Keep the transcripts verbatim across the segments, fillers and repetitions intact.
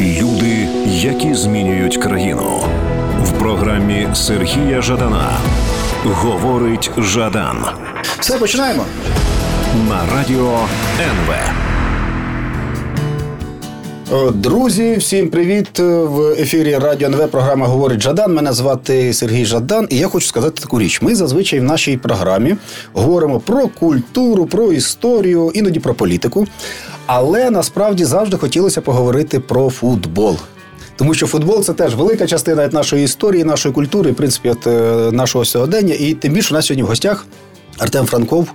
Люди, які змінюють країну. В програмі Сергія Жадана. Говорить Жадан. Все, починаємо. На Радіо НВ. Друзі, всім привіт. В ефірі Радіо НВ програма «Говорить Жадан». Мене звати Сергій Жадан, і я хочу сказати таку річ. Ми зазвичай в нашій програмі говоримо про культуру, про історію, іноді про політику. Але насправді завжди хотілося поговорити про футбол. Тому що футбол – це теж велика частина від нашої історії, нашої культури, в принципі, від нашого сьогодення. І тим більше у нас сьогодні в гостях Артем Франков,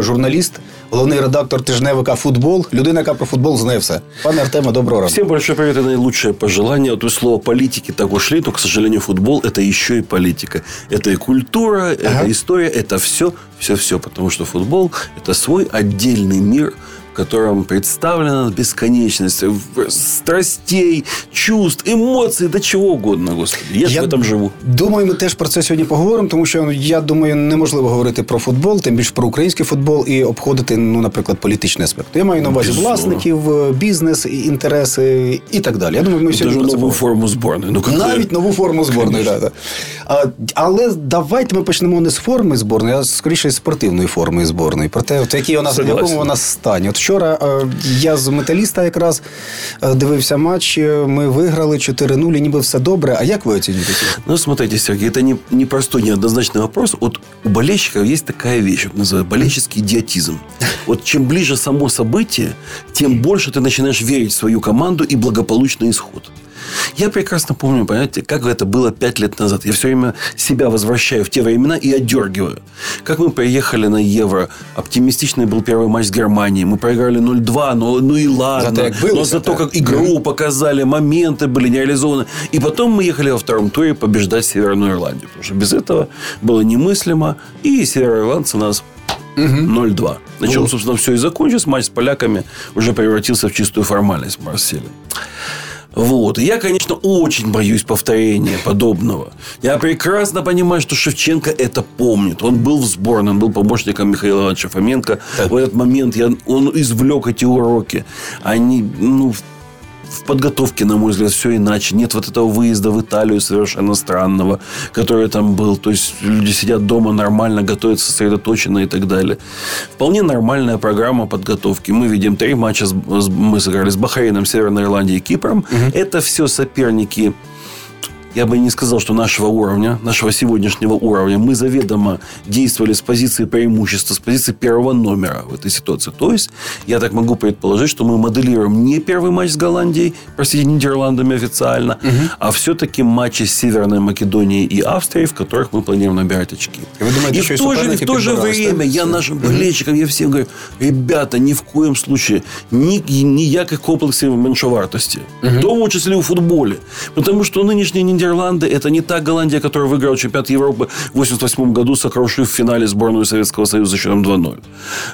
журналіст, головний редактор тижневика «Футбол», людина, яка про футбол знає все. Пане Артеме, доброго ранку. Всем большое привет и наилучшее пожелание. Вот вы слово «политики» так ушли, то, к сожалению, футбол – это еще и политика. Это и культура, ага. это история, это все, все-все. Потому что футбол – это свой отдельный мир, в котором представлена бесконечность страстей, чувств, емоцій, да чого угодно, Господи. Я, я в этом живу. Думаю, ми теж про це сьогодні поговоримо, тому що, я думаю, неможливо говорити про футбол, тим більше про український футбол, і обходити, ну, наприклад, політичний аспект. Я маю на увазі Безусловно. власників, бізнес, інтереси і так далі. Я думаю, ми сьогодні про це нову форму зборної. Ну, навіть нову форму зборної, да, да. А, але давайте ми почнемо не з форми зборної, а скоріше з спортивної форми зборної. Про те, в якому вона стані. От вчора я з «Металіста» якраз дивився матч. Ми виграли чотири нуль, ніби все добре. А як ви оцінюєте? Ну, смотрите, Сергей, это не, не простой, неоднозначный вопрос. Вот у болельщиков есть такая вещь, называют болельщический идиотизм. Вот чем ближе само событие, тем больше ты начинаешь верить в свою команду и благополучный исход. Я прекрасно помню, понимаете, как это было пять лет назад. Я все время себя возвращаю в те времена и отдергиваю. Как мы приехали на Євро, оптимистичный был первый матч с Германией. Мы проиграли ноль два, но, ну и ладно. Зато но зато как игру показали, моменты были нереализованы. И потом мы ехали во втором туре побеждать Северную Ирландию. Потому что без этого было немыслимо. И североирландцы нас... ноль два. На чем, собственно, все и закончилось. Матч с поляками уже превратился в чистую формальность в Марселе. Вот. И я, конечно, очень боюсь повторения подобного. Я прекрасно понимаю, что Шевченко это помнит. Он был в сборной, он был помощником Михаила Ивановича Фоменко. Так. В этот момент я, он извлек эти уроки. Они, ну, в подготовке, на мой взгляд, все иначе. Нет вот этого выезда в Италию совершенно странного, который там был. То есть, люди сидят дома нормально, готовятся сосредоточенно и так далее. Вполне нормальная программа подготовки. Мы видим три матча. Мы сыграли с Бахрейном, Северной Ирландией и Кипром. Угу. Это все соперники... Я бы не сказал, что нашего уровня, нашего сегодняшнего уровня, мы заведомо действовали с позиции преимущества, с позиции первого номера в этой ситуации. То есть, я так могу предположить, что мы моделируем не первый матч с Голландией, простите, Нидерландами официально, угу. а все-таки матчи с Северной Македонией и Австрией, в которых мы планируем набирать очки. И, вы думаете, и в то же, в то же время я нашим болельщикам, я всем говорю, ребята, ни в коем случае ни, ніяких комплексів меншовартості. Угу. В тому числі у футболі. Потому что нынешний Нидерланд Нидерланды – это не та Голландия, которая выиграла чемпионат Европы в восемьдесят восьмом году, сокрушив в финале сборную Советского Союза счетом два ноль.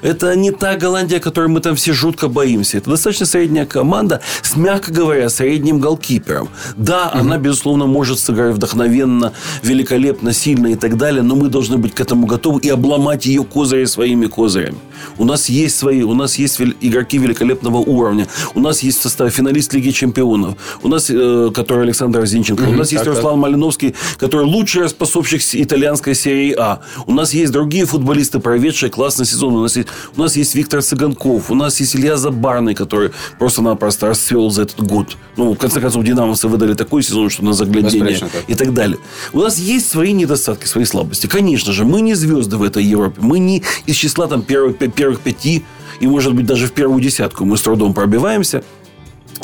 Это не та Голландия, которой мы там все жутко боимся. Это достаточно средняя команда с, мягко говоря, средним голкипером. Да, угу. она, безусловно, может сыграть вдохновенно, великолепно, сильно и так далее, но мы должны быть к этому готовы и обломать ее козыри своими козырями. У нас есть свои, у нас есть игроки великолепного уровня, у нас есть в составе финалист Лиги Чемпионов, у нас, э, который Александр Зінченко, угу. у нас есть Руслан Малиновский, который лучший способщик итальянской серии А. У нас есть другие футболисты, проведшие классный сезон. У нас есть, у нас есть Виктор Циганков. У нас есть Илья Забарный, который просто-напросто расцвел за этот год. Ну, в конце концов, динамовцы выдали такой сезон, что на заглядение и так далее. У нас есть свои недостатки, свои слабости. Конечно же, мы не звезды в этой Европе. Мы не из числа там, первых, первых пяти и, может быть, даже в первую десятку мы с трудом пробиваемся.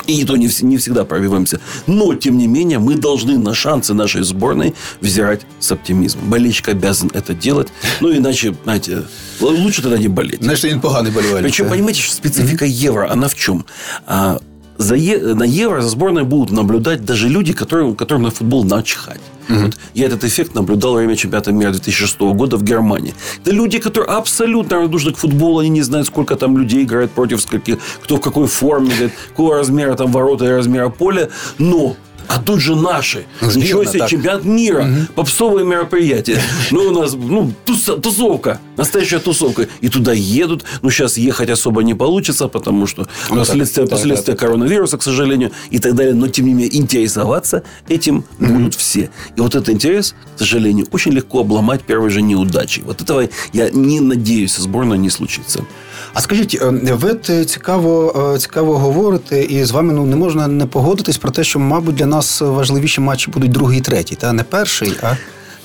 И то не, не всегда пробиваемся. Но, тем не менее, мы должны на шансы нашей сборной взирать с оптимизмом. Болельщик обязан это делать. Ну, иначе, знаете, лучше тогда не болеть. Значит, они плохо не болевали. Причем, да? понимаете, что специфика mm-hmm. Евро, она в чем? А, за е... На Евро за сборной будут наблюдать даже люди, которые, которым на футбол начихать. Mm-hmm. Вот. Я этот эффект наблюдал во время чемпионата мира две тысячи шестого года в Германии. Это люди, которые абсолютно равнодушны к футболу. Они не знают, сколько там людей играет против скольких, кто в какой форме, какого размера там ворота и размера поля. Но а тут же наши. Сбирно, ничего себе, так. Чемпионат мира, угу. попсовые мероприятия. Ну, у нас ну, тусовка, настоящая тусовка. И туда едут. Ну, сейчас ехать особо не получится, потому что ну, последствия, так, последствия так, коронавируса, так. к сожалению, и так далее. Но, тем не менее, интересоваться этим угу. будут все. И вот этот интерес, к сожалению, очень легко обломать первой же неудачей. Вот этого я не надеюсь, сборная не случится. А скажіть, ви цікаво, цікаво говорите, і з вами ну, не можна не погодитись про те, що, мабуть, для нас важливіші матчі будуть другий і третій, та не перший, а...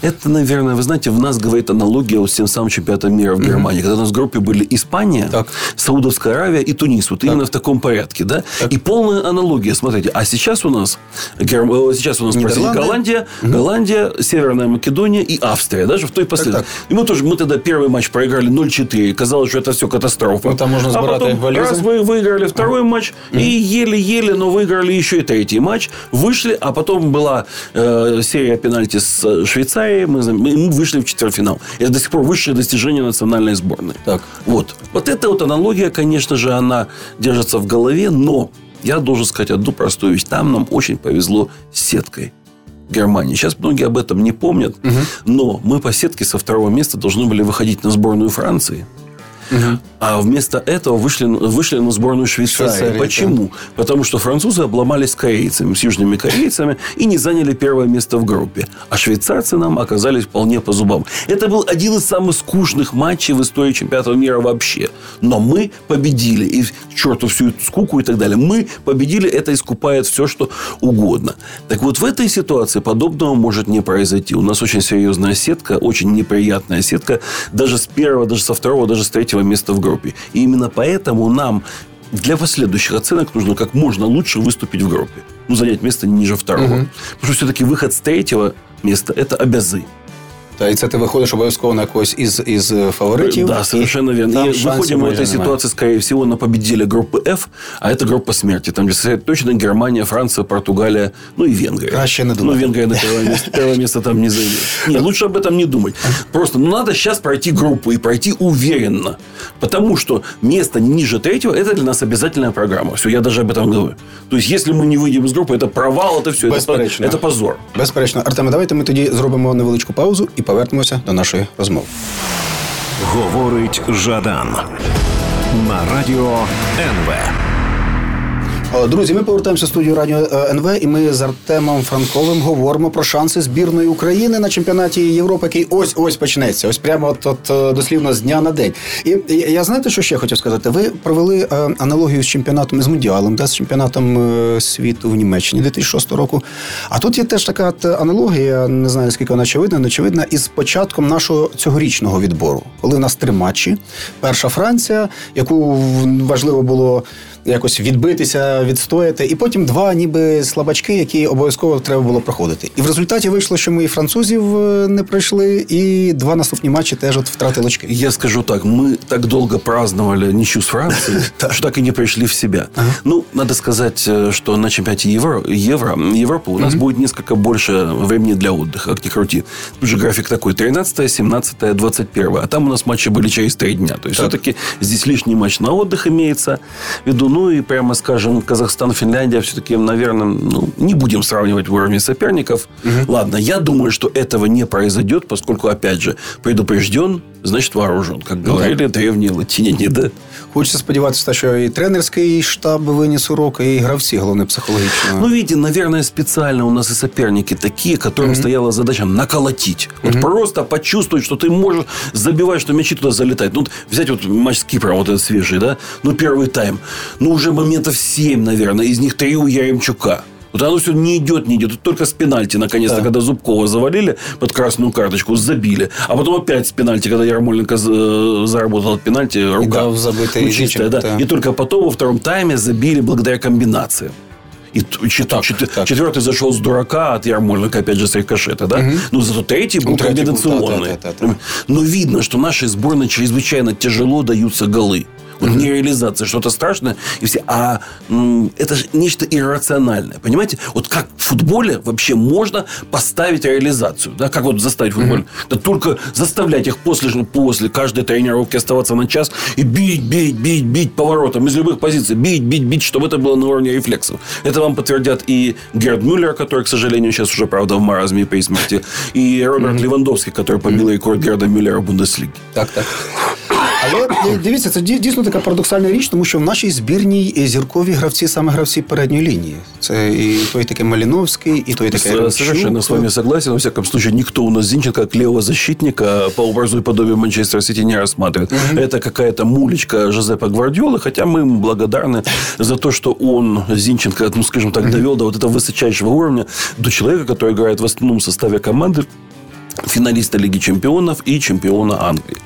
Это, наверное, вы знаете, в нас говорит аналогия вот с тем самым чемпионатом мира в Германии. Mm-hmm. Когда у нас в группе были Испания, так. Саудовская Аравия и Тунис. Вот так. Именно в таком порядке. Да? И полная аналогия. Смотрите, а сейчас у нас, Гер... сейчас у нас Голландия, mm-hmm. Голландия, Северная Македония и Австрия. Даже в той последовательности. И мы тоже, мы тогда первый матч проиграли ноль-чотири. Казалось, что это все катастрофа. Ну, там можно а потом болезнь. Раз мы выиграли второй mm-hmm. матч. Mm-hmm. И еле-еле, но выиграли еще и третий матч. Вышли, а потом была э, серия пенальти с Швейцарией. Мы вышли в четвертьфинал. Это до сих пор высшее достижение национальной сборной. Так. Вот. Вот эта вот аналогия, конечно же, она держится в голове, но я должен сказать одну простую вещь. Там нам очень повезло с сеткой Германии. Сейчас многие об этом не помнят, угу. но мы по сетке со второго места должны были выходить на сборную Франции. Угу. А вместо этого вышли, вышли на сборную Швейцарии. Швейцарии Почему? Да. Потому что французы обломались с корейцами, с южными корейцами и не заняли первое место в группе. А швейцарцы нам оказались вполне по зубам. Это был один из самых скучных матчей в истории чемпионата мира вообще. Но мы победили. И к черту всю эту скуку и так далее. Мы победили. Это искупает все, что угодно. Так вот, в этой ситуации подобного может не произойти. У нас очень серьезная сетка, очень неприятная сетка. Даже с первого, даже со второго, даже с третьего места в группе. И именно поэтому нам для последующих оценок нужно как можно лучше выступить в группе. Ну, занять место ниже второго. Угу. Потому что все-таки выход с третьего места – это обязы. Та, і це ти виходиш обов'язково на когось із, із фаворитів. Да, совершенно верно. І виходимо в цій ситуації, скоріше всього, на победителя групи F, а це група смерті. Там точно Германія, Франція, Португалія, ну і Венгрія. Краще не думати. Ну, Венгрія на первое место, первое место там не зайде. Нет, лучше об этом не думать. Просто ну, надо сейчас пройти группу и пройти уверенно. Потому что место ниже третьего – это для нас обязательная программа. Все, я даже об этом говорю. То есть, если мы не выйдем из группы, это провал, это все, это, это позор. Безперечно. Артеме, давайте ми тоді зробимо невеличку паузу і повернемося до нашої розмови. Говорить Жадан на Радіо НВ. Друзі, ми повертаємося в студію Радіо НВ, і ми з Артемом Франковим говоримо про шанси збірної України на чемпіонаті Європи, який ось-ось почнеться. Ось прямо от дослівно з дня на день. І я знаєте, що ще хотів сказати? Ви провели аналогію з чемпіонатом, з Мундіалем, да, з чемпіонатом світу в Німеччині дві тисячі шостого року. А тут є теж така аналогія, не знаю, наскільки вона очевидна, не очевидна, із початком нашого цьогорічного відбору. Коли у нас три матчі. Перша Франція, яку важливо було якось відбитися, відстояти. І потім два ніби слабачки, які обов'язково треба було проходити. І в результаті вийшло, що ми і французів не пройшли, і два наступні матчі теж от втратили очки. Я скажу так, ми так довго празднували нічю з Францією, що так і не прийшли в себе. Ага. Ну, надо сказати, що на чемпіонаті Євро, Євро, Європи у нас mm-hmm. буде несколько більше времени для відпочинку, як не крути. Тут же графік такий: тринадцятого, сімнадцятого, двадцять першого. А там у нас матчі були через три дня. Тобто, все-таки здесь лишній матч на відпочинок имеется в виду. Ну, и прямо скажем, Казахстан, Финляндия все-таки, наверное, ну, не будем сравнивать в уровне соперников. Угу. Ладно, я думаю, что этого не произойдет, поскольку, опять же, предупрежден, значит вооружен. Как говорили древние латиняне, да? Хочется сподіватися, що і тренерський штаб виніс урок, і гравці, головне, психологічно. Ну, видите, наверное, специально у нас и соперники такие, которым угу. стояла задача наколотить. Угу. Вот просто почувствовать, что ты можешь забивать, что мячи туда залетают. Ну, вот взять вот матч с Кипром, вот этот свежий, да? Ну, первый тайм. Ну, уже моментов семь, наверное. Из них три у Яремчука. Вот оно все не идет, не идет. Тут только с пенальти, наконец-то, да. когда Зубкова завалили под красную карточку, забили. А потом опять с пенальти, когда Ярмоленко заработал от пенальти, рука и забытая, ну, чистая. Да. Да. И только потом во втором тайме забили благодаря комбинации. И чет... так, чет... так. четвертый зашел с дурака от Ярмоленко, опять же, с рикошета. Да? Угу. Но зато третий был комбинационный. Да, да, да, да, да. Но видно, что нашей сборной чрезвычайно тяжело даются голы. в нереализации что-то страшное, и все, а м, это же нечто иррациональное, понимаете? Вот как в футболе вообще можно поставить реализацию, да? Как вот заставить футбол? Mm-hmm. Да только заставлять их после, после каждой тренировки оставаться на час и бить, бить, бить, бить поворотом из любых позиций, бить, бить, бить, чтобы это было на уровне рефлексов. Это вам подтвердят и Герд Мюллер, который, к сожалению, сейчас уже, правда, в маразме и при смерти, и Роберт mm-hmm. Левандовський, который побил mm-hmm. рекорд Герда Мюллера в Бундеслігі. Так, так. Але, дивіться, це дійсно така парадоксальна річ, тому що в нашій збірній зіркові гравці, саме гравці передньої лінії. Це і той такий Малиновський, і той такий Ярмоленко. Совершенно з вами согласен. Во всяком случае, никто у нас Зинченко как левого защитника по образу и подобию Манчестера Сити не рассматривает. Mm-hmm. Это какая-то мулечка Жозепа Гвардиолы, хотя мы ему благодарны за то, что он, Зинченко, ну, скажем так, довел до вот этого высочайшего уровня, до человека, который играет в основном составе команды, финалиста Лиги Чемпионов и чемпиона Англии.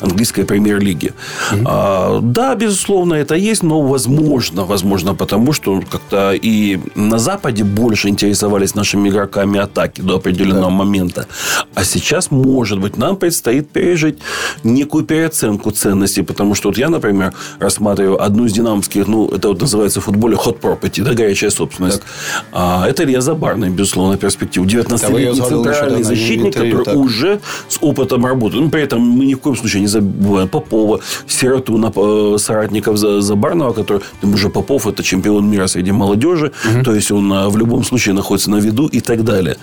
Английской премьер-лиги. Mm-hmm. А, да, безусловно, это есть, но возможно, возможно, потому что как-то и на Западе больше интересовались нашими игроками атаки до определенного yeah. момента. А сейчас, может быть, нам предстоит пережить некую переоценку ценностей, потому что вот я, например, рассматриваю одну из динамовских, ну, это вот называется в футболе hot property, да, горячая собственность. Yeah. А, это Илья Забарный, безусловно, перспектива. девятнадцатилетний центральный защитник, который так. уже с опытом работает. Ну, при этом мы ни в коем случае не забываем Попова, Сироту, соратников Забарного, который, уже Попов, это чемпион мира среди молодежи, угу. то есть он в любом случае находится на виду и так далее.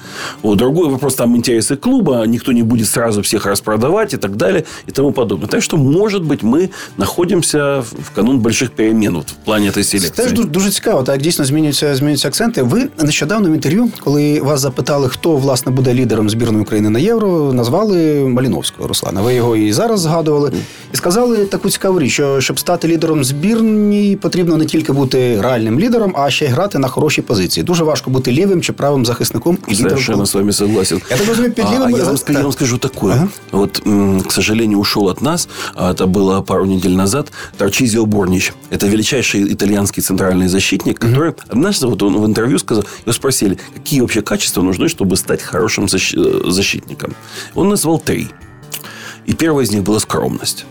Вот. Другой вопрос, там интересы клуба, никто не будет сразу всех распродавать и так далее и тому подобное. Так что, может быть, мы находимося в канун больших перемен вот, в плані этой селекції. Це ж дуже цікаво, так дійсно змінюються, змінюються акценти. Ви нещодавно в інтерв'ю, коли вас запитали, хто власне буде лідером збірної України на Євро, назвали Малиновського Руслана. Ви його і зараз згадували. І сказали таку цікаву річ, що щоб стати лідером збірні, потрібно не тільки бути реальним лідером, а ще й грати на хорошій позиції. Дуже важко бути лівим чи правим захисником і лідером. Совершенно з вами согласен. Я так розумію, під лівим... А я вам, я вам скажу такое. Ага. Вот, к сожалению, ушел от нас, это было пару недель назад, Тарчизио Борнич. Это величайший итальянский центральный защитник, который однажды вот он в интервью сказал, его спросили, какие вообще качества нужны, чтобы стать хорошим защитником. Он назвал три. И первое из них была скромность.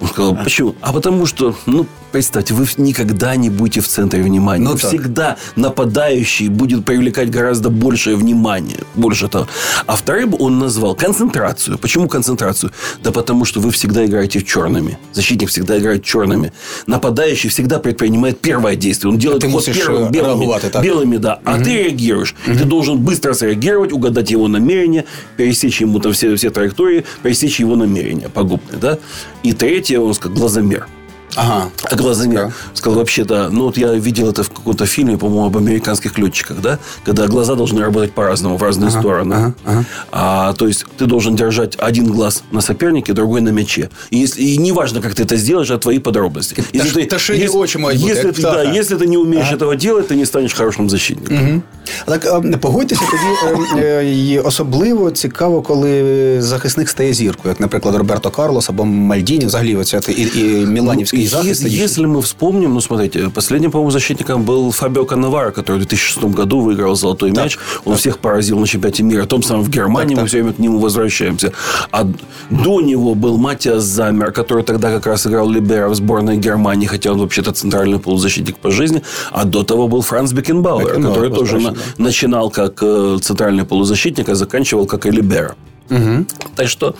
Он сказал, почему? А потому что, ну, представьте, вы никогда не будете в центре внимания. Ну, всегда нападающий будет привлекать гораздо большее внимание. Больше того. А вторым он назвал концентрацию. Почему концентрацию? Да потому что вы всегда играете в черными. Защитник всегда играет черными. Нападающий всегда предпринимает первое действие. Он делает вот первым белыми, белыми, да. А угу. ты реагируешь. Угу. Ты должен быстро среагировать, угадать его намерения, пересечь ему там все, все траектории, пересечь его намерения пагубные, да? И третье, он сказал, глазомер. Ага. А глазомер. Да. Сказал, вообще-то, ну, вот я видел это в каком-то фильме, по-моему, об американских летчиках, да? Когда глаза должны работать по-разному, в разные ага, стороны. Ага, ага. А, то есть, ты должен держать один глаз на сопернике, другой на мяче. И, если, и неважно, как ты это сделаешь, а твои подробности. Если Та, ты, если, очі мають если, бути, ты, да, если ты не умеешь ага. этого делать, ты не станешь хорошим защитником. Угу. Так, погодьтеся, тоді особливо цікаво, коли захисник стає зіркою. Як, наприклад, Роберто Карлос або Мальдіні, взагалі, і, і Міланівський. Если, если мы вспомним, ну, смотрите, последним, по-моему, защитником был Фабио Каннаваро, который в две тысячи шестом году выиграл золотой так, мяч. Он так. всех поразил на чемпионате мира. Том самом в Германии, так, мы так. все время к нему возвращаемся. А до него был Матиас Заммер, который тогда как раз играл либеро в сборной Германии, хотя он вообще-то центральный полузащитник по жизни. А до того был Франц Бекенбауэр, Бекенбауэр который тоже на, начинал как центральный полузащитник, а заканчивал как и либеро. Угу. Так что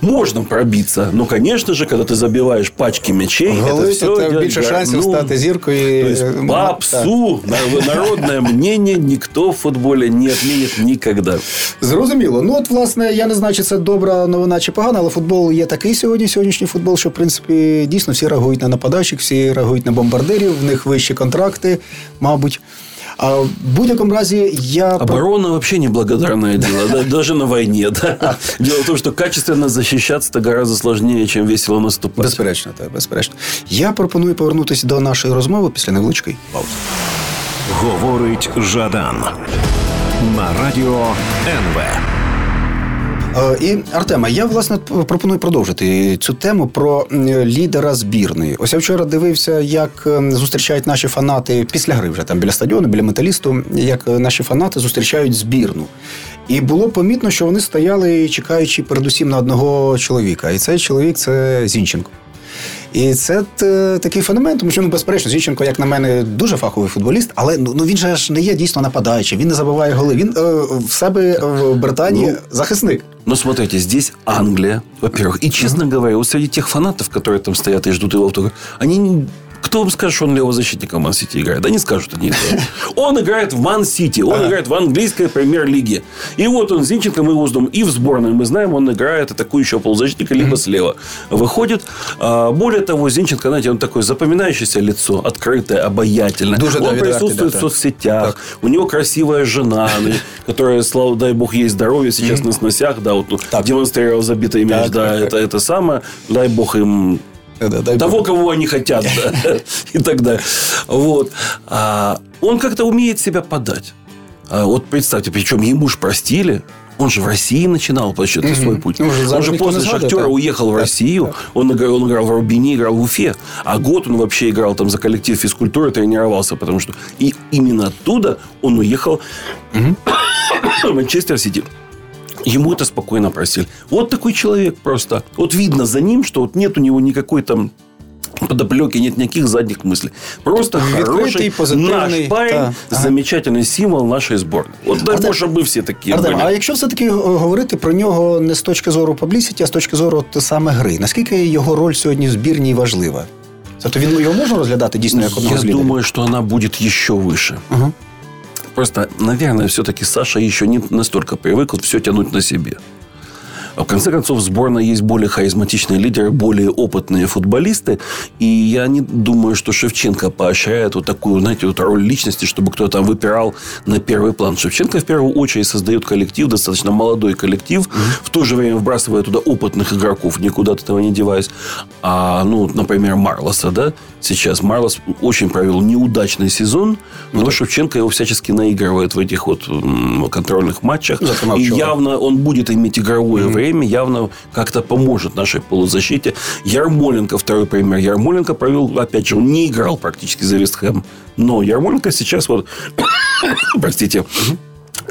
можно пробиться. Но, конечно же, когда ты забиваешь пачки мячей, это все идет... Больше шансов стать зіркою. То есть, по псу, народное мнение никто в футболі не відмінить ніколи. Зрозуміло. Ну, от, власне, я не знаю, чи це добра новина, чи погана, але футбол є такий сьогодні, сьогоднішній футбол, що, в принципі, дійсно всі реагують на нападаючих, всі реагують на бомбардирів, в них вищі контракти, мабуть. А в будь-якому разі я... Оборона вообще неблагодарное дело. Даже на войне. Да? Дело в том, что качественно защищаться гораздо сложнее, чем весело наступать. Безперечно, так, безперечно. Я пропоную повернутися до нашої розмови після невеличкої паузи. Говорить Жадан. На Радіо НВ. І, Артема, я, власне, пропоную продовжити цю тему про лідера збірної. Ось я вчора дивився, як зустрічають наші фанати після гри вже, там, біля стадіону, біля Металісту, як наші фанати зустрічають збірну. І було помітно, що вони стояли, чекаючи передусім на одного чоловіка. І цей чоловік – це Зінченко. І це т, такий феномен, тому що, ну, безперечно, Зінченко, як на мене, дуже фаховий футболіст, але ну він же ж не є дійсно нападаючий, він не забиває голи, він е, в себе в Британії ну, захисник. Ну, смотрите, здесь Англия, во-первых, и, честно mm-hmm. говоря, у среди тех фанатов, которые там стоят и ждут его автограф, они... Кто вам скажет, что он левого защитника в Ман-Сити играет? Да не скажут они. Он играет в Ман-Сити. Он а. играет в английской премьер-лиге. И вот он, Зинченко, мы его знаем. И в сборной, мы знаем, он играет атакующего полузащитника, либо mm-hmm. слева. Выходит. Более того, Зинченко, знаете, он такое запоминающееся лицо. Открытое, обаятельное. Дуже, он да, присутствует да, да, в соцсетях. Так. У него красивая жена, которая, слава дай бог, ей здоровье. Сейчас mm-hmm. на сносях. Да, вот, демонстрировал забитый мяч. Да, да, это, это самое. Дай бог им... Да, того, бог. Кого они хотят. Да, и так далее. Вот. А, он как-то умеет себя подать. А, вот представьте, причем ему ж простили. Он же в России начинал почти свой путь. Ну, он же после Шахтера да? уехал в Россию. Да. Он, играл, он играл в Рубине, играл в Уфе. А год он вообще играл там за коллектив физкультуры, тренировался. Потому что и именно оттуда он уехал в Манчестер Сити. Ему это спокойно просили. Вот такой человек просто. Вот видно за ним, что вот нет у него никакой там подоплеки, нет никаких задних мыслей. Просто хороший наш парень, та, ага. замечательний символ нашої зборної. От дай Боже, щоб ми всі такі Артем, були. А якщо все-таки говорити про нього не з точки зору паблісіті, а з точки зору от саме гри, наскільки його роль сьогодні в збірній важлива? Тобто він його можна розглядати дійсно як одного з лідерів? Я думаю, що вона буде ще вище. Угу. Просто, наверное, все-таки Саша еще не настолько привык вот все тянуть на себе. А в конце концов, в сборной есть более харизматичные лидеры, более опытные футболисты. И я не думаю, что Шевченко поощряет вот такую, знаете, вот роль личности, чтобы кто-то там выпирал на первый план. Шевченко в первую очередь создает коллектив, достаточно молодой коллектив, mm-hmm. в то же время вбрасывая туда опытных игроков, никуда от этого не деваясь. А, ну, например, Марлоса, да, сейчас. Марлос очень провел неудачный сезон, но mm-hmm. Шевченко его всячески наигрывает в этих вот контрольных матчах. Mm-hmm. И явно он будет иметь игровое mm-hmm. время. Явно как-то поможет нашей полузащите. Ярмоленко, второй пример. Ярмоленко провел, опять же, он не играл практически за Вестхэм. Но Ярмоленко сейчас вот, простите,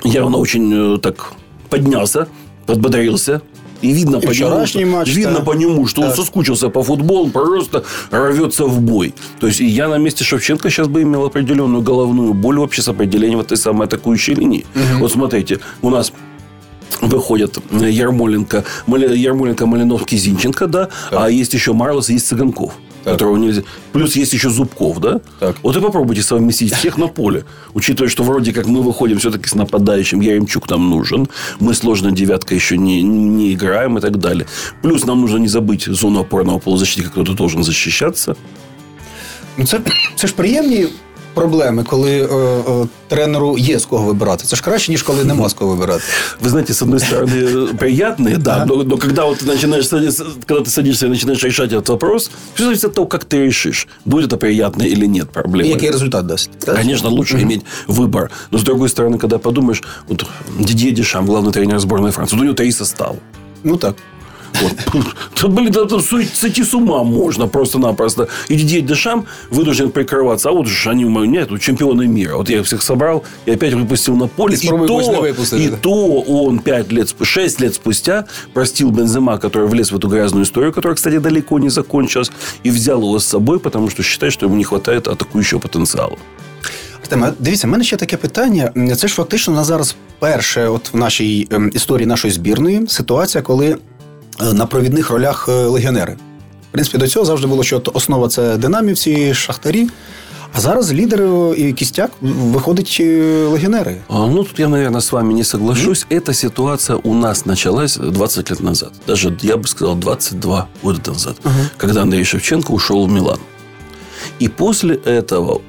явно очень так поднялся, подбодрился. И видно, и по, нему, матч, видно да? по нему, что да. он соскучился по футболу, просто рвется в бой. То есть, я на месте Шевченко сейчас бы имел определенную головную боль вообще с определением этой самой атакующей линии. Угу. Вот смотрите, у нас... Выходят Ярмоленко, Ярмоленко, Малиновский, Зинченко, да? Так. А есть еще Марлос, есть Цыганков. Которого нельзя... Плюс есть еще Зубков, да? Так. Вот и попробуйте совместить всех на поле. Учитывая, что вроде как мы выходим все-таки с нападающим. Яремчук нам нужен. Мы сложная девятка еще не, не играем и так далее. Плюс нам нужно не забыть зону опорного полузащитника. Кто-то должен защищаться. Ну, це, це ж приємні... проблеми, коли е, е, тренеру є з кого вибирати. Це ж краще, ніж коли нема з кого вибирати. Ви знаєте, з однієї сторони, приємно, да, но, но когда вот ты начинаешь садиться, когда ты садишься и начинаешь решать этот вопрос, все зависит от того, как ты решишь, будет это приятно или нет проблема. И какой результат даст. Конечно, лучше иметь выбор. Но с другой стороны, когда подумаешь, вот Дидье Дешам, главный тренер сборной Франции, вот у него три состава. Ну так. Вот. Блин, там сойти с ума можно просто-напросто. И Дидье Дешам вынужден прикрываться. А вот же они у меня тут чемпионы мира. Вот я их всех собрал и опять выпустил на поле. И, и, то, и то он пять лет, шесть лет спустя простил Бензема, который влез в эту грязную историю, которая, кстати, далеко не закончилась, и взял его с собой, потому что считает, что ему не хватает атакующего потенциала. Артем, дивіться, в мене ще таке питання. Це ж фактично на зараз перше от в нашій історії нашої збірної ситуація, коли на провідних ролях легіонери. В принципі, до цього завжди було, що основа – це динамівці, шахтарі. А зараз лідер і кістяк виходить легіонери. Ну, тут я, наверное, с вами не соглашусь. Mm-hmm. Эта ситуация у нас началась двадцать лет назад. Даже, я бы сказал, двадцать два года назад. Mm-hmm. Когда Андрей Шевченко ушел в Милан. И после этого...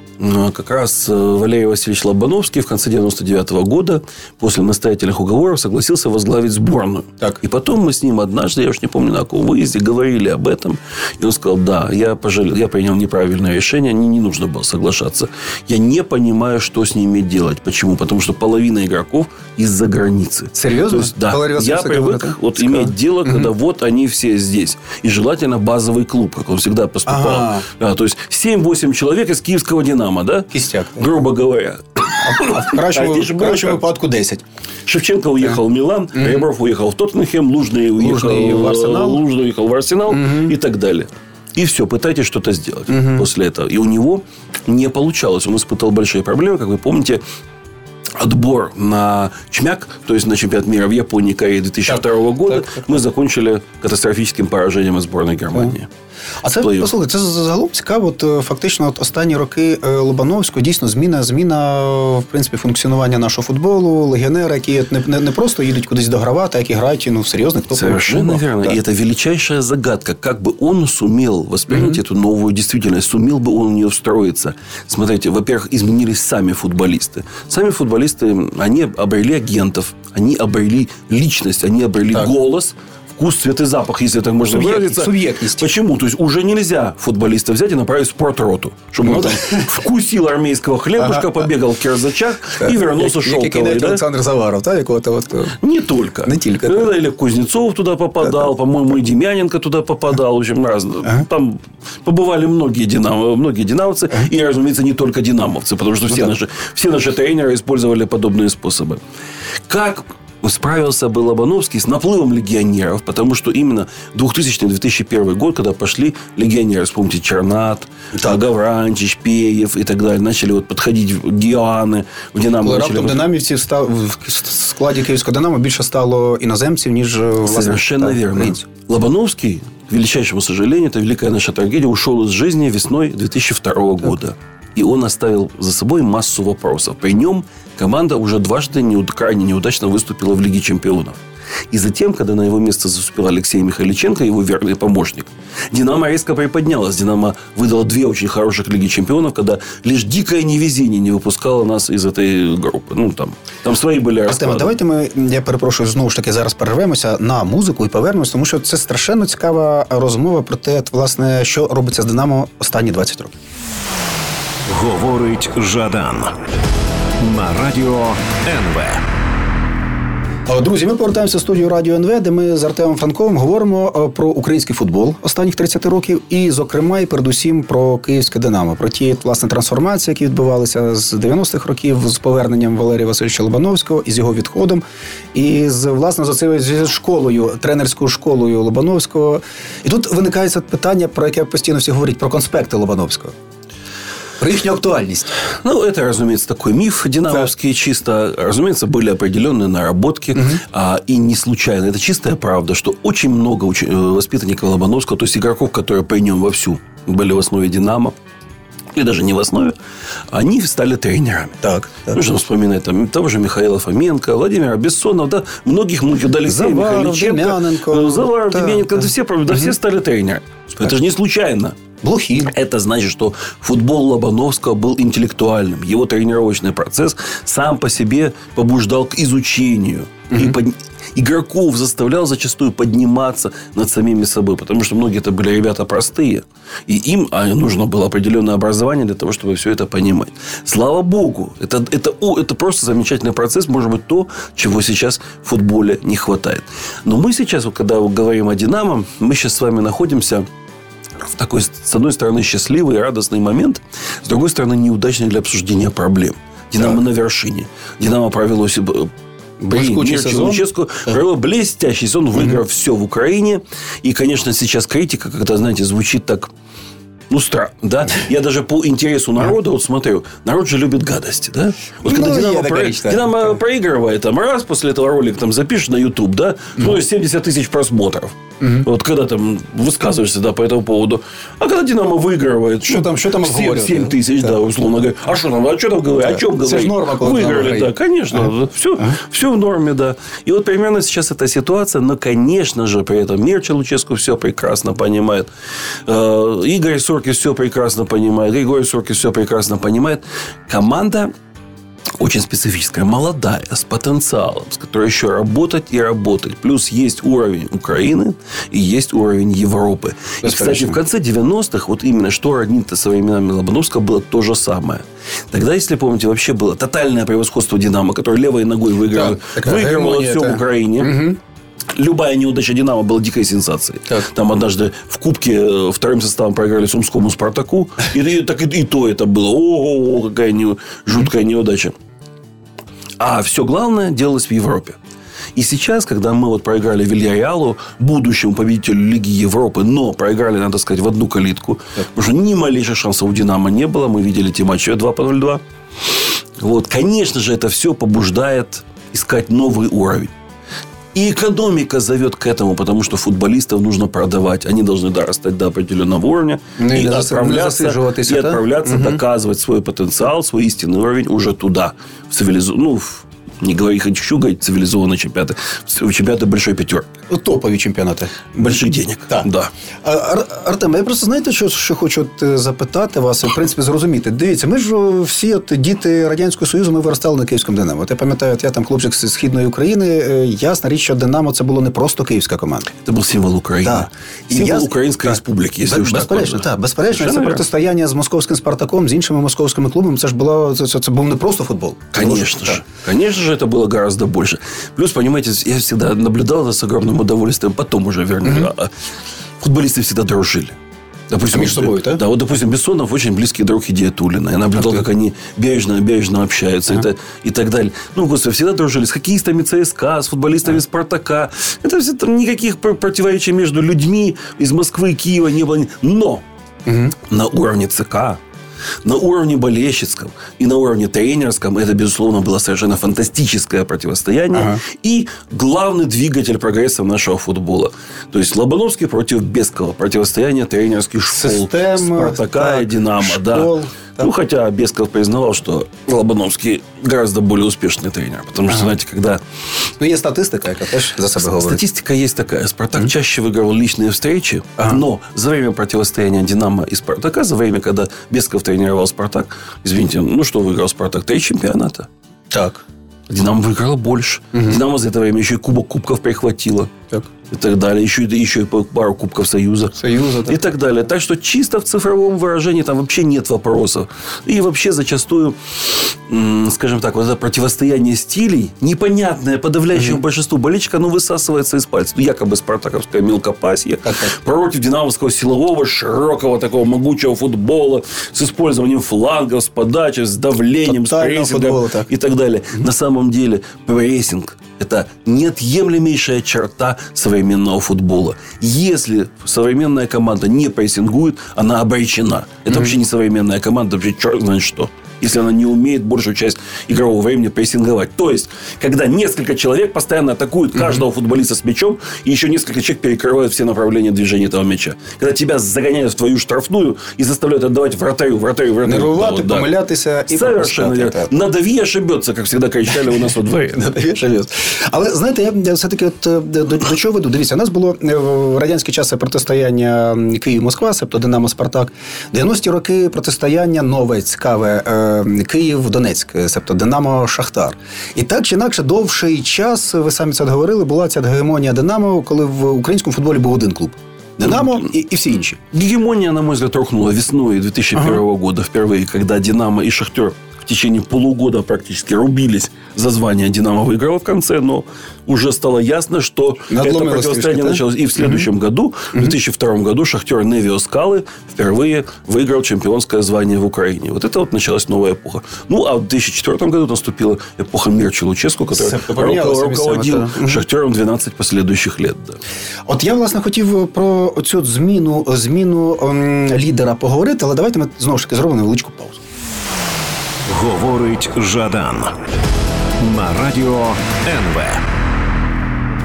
Как раз Валерий Васильевич Лобановский в конце девяносто девятого года после настоятельных уговоров согласился возглавить сборную. Так. И потом мы с ним однажды, я уж не помню на каком выезде, говорили об этом. И он сказал, да, я пожалел, я принял неправильное решение, мне не нужно было соглашаться. Я не понимаю, что с ними делать. Почему? Потому что половина игроков из-за границы. Серьезно? То есть, да. Я привык вот, иметь дело, когда угу. вот они все здесь. И желательно базовый клуб, как он всегда поступал. Ага. Да, то есть, семь-восемь человек из Київського Динамо. Да? Кістяк. Грубо говоря. А в кращому випадку десять. Шевченко уехал в Милан, mm-hmm. Ребров уехал в Тоттенхэм, Лужный уехал, Лужный в Арсенал, Лужный уехал в Арсенал mm-hmm. и так далее. И все, пытайтесь что-то сделать угу. после этого. И у него не получалось. Он испытал большие проблемы, как вы помните. Отбор на чемпяк, то есть на чемпионат мира в Японии, Корее дві тисячі другого так, года, так, так, ми так. закончили катастрофічним пораженням збірної Германії. А це, послухайте, це загалом цікаво. От, фактично, от останні роки Лобановського дійсно зміна, зміна, в принципі, функціонування нашого футболу, легіонери, які не, не, не просто їдуть кудись догравати, а які грають, ну, в серйозних топових клубах. Совершенно верно. Да. И это величайшая загадка. Как бы он сумел воспринять mm-hmm. эту новую действительность? Сумел бы он в нее встроиться? Смотрите, во-первых, изменились сами футболисты. Сами футболисты они обрели агентов, они обрели личность, они обрели так. голос, вкус, цвет и запах, если так можно выразиться. Субъектность. Почему? То есть, уже нельзя футболиста взять и направить в спортроту, чтобы ну, он да. там вкусил армейского хлебушка, ага, побегал в кирзачах да. и вернулся шелковый. Який да? Александр Заваров, да? Якого-то вот... Не только. Не только. Да. Или Кузнецов туда попадал, да, по-моему, и Демяненко туда попадал. В общем, раз... ага. там побывали многие, динам... многие динамовцы. Ага. И, разумеется, не только динамовцы, потому что ну, все, да. наши... все наши тренеры использовали подобные способы. Как... Справился был Лобановский с наплывом легионеров, потому что именно двухтысячный - две тысячи первый год, когда пошли легионеры, вспомните, Чернат, так. Гавранчич, Пеев и так далее, начали вот подходить Гіани в Динамо. Коли раптом динамівців став... в складі Київського Динамо більше стало іноземців, ніж власне. Совершенно так. верно. Лобановский, к величайшему сожалению, это великая наша трагедия, ушел из жизни весной две тысячи второго года. Так. И он оставил за собой массу вопросов. При нем команда уже дважды неуд... крайне неудачно выступила в Лиге Чемпионов. И затем, когда на его место заступил Алексей Михайличенко, его верный помощник, «Динамо» резко приподнялась. «Динамо» выдала две очень хороших Лиги Чемпионов, когда лишь дикое невезение не выпускало нас из этой группы. Ну, там, там свои были розклади. Артем, давайте ми, я перепрошую, знову ж таки зараз перервемося на музику і повернемося, тому що це страшенно цікава розмова про те, власне, що робиться з «Динамо» останні двадцять років. Говорить Жадан на Радіо НВ. Друзі, ми повертаємося в студію Радіо ен ве, де ми з Артемом Франковим говоримо про український футбол останніх тридцяти років і, зокрема, і передусім про Київське Динамо, про ті, власне, трансформації, які відбувалися з дев'яностих років, з поверненням Валерія Васильовича Лобановського і з його відходом, і, з, власне, за цією з школою, тренерською школою Лобановського. І тут виникає питання, про яке постійно всі говорять, про конспекти Лобановського. Про их актуальность. Ну, это, разумеется, такой миф динамовский, да. чисто. Разумеется, были определенные наработки. Угу. А, и не случайно. Это чистая правда, что очень много уч... воспитанников Лобановского, то есть игроков, которые при нем вовсю были в основе «Динамо», или даже не в основе, они стали тренерами. Так. так. Нужно вспоминать там, того же Михаила Фоменко, Владимира Бессонова, да, многих мучили. Алексея Михайличенко, Заваров, Демяненко. Да, да. Все, да, угу. все стали тренерами. Так. Это же не случайно. Блохин. Это значит, что футбол Лобановского был интеллектуальным. Его тренировочный процесс сам по себе побуждал к изучению. Угу. И под... игроков заставлял зачастую подниматься над самими собой. Потому что многие это были ребята простые. И им нужно было определенное образование для того, чтобы все это понимать. Слава богу. Это, это, это просто замечательный процесс. Может быть, то, чего сейчас в футболе не хватает. Но мы сейчас, когда говорим о «Динамо», мы сейчас с вами находимся... в такой, с одной стороны, счастливый и радостный момент, с другой стороны, неудачный для обсуждения проблем. «Динамо» так. на вершине. «Динамо» провело себе... Мірча Луческу провела блестящий сезон, выиграв угу. все в Украине. И, конечно, сейчас критика, когда, знаете, звучит так... Ну, странно, да? Я даже по интересу народа, вот смотрю, народ же любит гадости, да? Вот ну, когда «Динамо», про... «Динамо» проигрывает, там, раз, после этого ролик там запишешь на YouTube, да? Ну, угу. семьдесят тысяч просмотров. Угу. Вот когда там высказываешься, да, по этому поводу. А когда «Динамо» выигрывает... Что там, что там говорят? семь тысяч, да, да условно говоря. А что там, а что там говорят? Да. О чем говорят? Норма, выиграли, да, конечно. Ага. Все, ага. все в норме, да. И вот примерно сейчас эта ситуация, но, конечно же, при этом Мірча Луческу все прекрасно понимает. Игорь Сурков все прекрасно понимает. Григорий Соркин все прекрасно понимает. Команда очень специфическая, молодая, с потенциалом, с которой еще работать и работать. Плюс есть уровень Украины и есть уровень Европы. И, кстати, в конце девяностых, вот именно что роднит-то со временами Лобановского, было то же самое. Тогда, если помните, вообще было тотальное превосходство «Динамо», которое левой ногой выиграло, да, выиграло все это... в Украине. Угу. Любая неудача «Динамо» была дикой сенсацией. Так. Там однажды в кубке вторым составом проиграли Сумскому «Спартаку». И, и, так, и, и то это было. Ого, какая не, жуткая неудача. А все главное делалось в Европе. И сейчас, когда мы вот проиграли Вильяреалу, будущему победителю Лиги Европы, но проиграли, надо сказать, в одну калитку, так. Потому что ни малейших шансов у «Динамо» не было. Мы видели те матчи два по ноль два. Вот, конечно же, это все побуждает искать новый уровень. И экономика зовет к этому, потому что футболистов нужно продавать. Они должны дорастать до определенного уровня ну, и, и отправляться, и отправляться угу. доказывать свой потенциал, свой истинный уровень уже туда. В цивилиз... ну, в... Не говори, хочу говорить, цивилизованные чемпионаты. Чемпионаты большой пятерки. Топові чемпіонати. Больших денег. Так. Да. Артем, я просто, знаєте, що, що хочу запитати вас, в принципі, зрозуміти. Дивіться, ми ж всі от, діти Радянського Союзу, ми виростали на Київському Динамо. От я пам'ятаю, от я там хлопчик з Східної України, ясна річ, що Динамо – це було не просто київська команда. Це був символ України. Да. Символ я... Української так. республіки, якщо Без, безперечно, так. Безперечно, це протистояння з московським «Спартаком», з іншими московськими клубами. Це ж було, це, це був не просто футбол. Конечно ж. Конечно же, это было гораздо больше. Плюс, понимаете, я всегда наблюдал это с огромным удовольствием, потом уже вернули. Mm-hmm. Футболисты всегда дружили. Допустим, между собой, да? Да, вот, допустим, Бессонов очень близкий друг Идиятуллина. Я наблюдал, а как ты? Они бережно-бережно общаются а. это, и так далее. Ну, господи, всегда дружили с хоккеистами ЦСКА, с футболистами а. Спартака. Это все, там, никаких противоречий между людьми из Москвы и Киева не было. Но mm-hmm. на уровне ЦК, на уровне болельщицком и на уровне тренерском это, безусловно, было совершенно фантастическое противостояние. Ага. И главный двигатель прогресса нашего футбола. То есть, Лобановский против Бескова. Противостояние тренерских школ. Система, Спартака так, и Динамо. Школ, да. Так. Ну, хотя Бесков признавал, что Лобановский гораздо более успешный тренер. Потому что, ага. знаете, когда... Ну, есть статистика, которая за собой говорит. Статистика есть такая. Спартак mm-hmm. чаще выигрывал личные встречи. Ага. Но за время противостояния Динамо и Спартака, за время, когда Бесков тренировал Спартак, извините, ну, что выиграл Спартак? Три чемпионата. Так. Динамо выиграло больше. Угу. Динамо за это время еще и кубок кубков прихватило. Так. И так далее. Еще, еще и пару кубков Союза. Союза. Так. И так далее. Так что чисто в цифровом выражении там вообще нет вопросов. И вообще зачастую, скажем так, вот это противостояние стилей, непонятное подавляющему угу. большинству болельщиков, оно высасывается из пальцев. Ну, якобы спартаковское мелкопасье против динамовского силового, широкого такого могучего футбола с использованием флангов, с подачей, с давлением, тотального с прессингом футбола, так. и так далее. Угу. На самом деле прессинг – это неотъемлемейшая черта современного футбола. Если современная команда не прессингует, она обречена. Это mm-hmm. вообще не современная команда, вообще черт знает что. Если она не умеет большую часть игрового времени прессинговать. То есть, когда несколько человек постоянно атакуют каждого mm-hmm. футболиста с мячом, и еще несколько человек перекрывают все направления движения этого мяча. Когда тебя загоняют в твою штрафную и заставляют отдавать вратарю, вратарю, вратарю. Нервувати, да. помилятися і пропускати. Надави, ошибется, как всегда кричали у нас во дворі. Надави, ошибется. Але, знаєте, я все-таки от, до, до чого веду? Дивіться, у нас було в радянські часи протистояння Київ-Москва, себто Динамо-Спартак. дев'яності роки протистояння нове, цікаве. Київ-Донецьк, себто Динамо-Шахтар. І так чи інакше, довший час, ви самі це говорили, була ця гегемонія Динамо, коли в українському футболі був один клуб. Динамо и, и все інші. Гегемония, на мой взгляд, рухнула весной две тысячи первого ага. года впервые, когда Динамо и Шахтер в течение полугода практически рубились за звание. Динамо выиграло в конце, но уже стало ясно, что это противостояние началось. И в следующем угу. году, в две тысячи втором году, Шахтер Невио Скалы впервые выиграл чемпионское звание в Украине. Вот это вот началась новая эпоха. Ну, а в две тысячи четвертом году наступила эпоха Мірчі Луческу, которая руководил угу. Шахтером двенадцать последующих лет. Да. От я, власне, хотів про цю зміну, зміну ем, лідера поговорити, але давайте ми, знову ж таки, зробимо невеличку паузу. Говорить Жадан на Радіо НВ.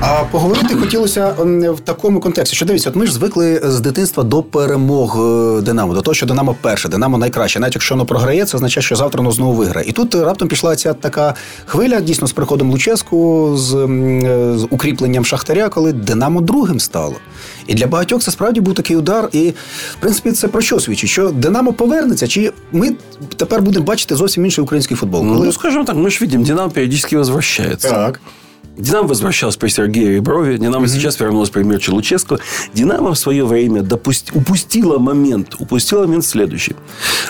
А поговорити хотілося в такому контексті, що дивіться, от ми ж звикли з дитинства до перемог Динамо, до того, що Динамо перше, Динамо найкраще. Навіть якщо воно програє, це означає, що завтра воно знову виграє. І тут раптом пішла ця така хвиля, дійсно, з приходом Луческу, з, з укріпленням Шахтаря, коли Динамо другим стало. І для багатьох це справді був такий удар. І, в принципі, це про що свідчить? Що Динамо повернеться? Чи ми тепер будемо бачити зовсім інший український футбол? Коли... Ну, скажімо так, ми ж бачимо, Динамо періодично возвращається. Так. Динамо возвращалось при Сергее Реброве. Динамо mm-hmm. сейчас вернулось при Мірчі Луческу. Динамо в свое время допусти... упустило момент. Упустило момент следующий.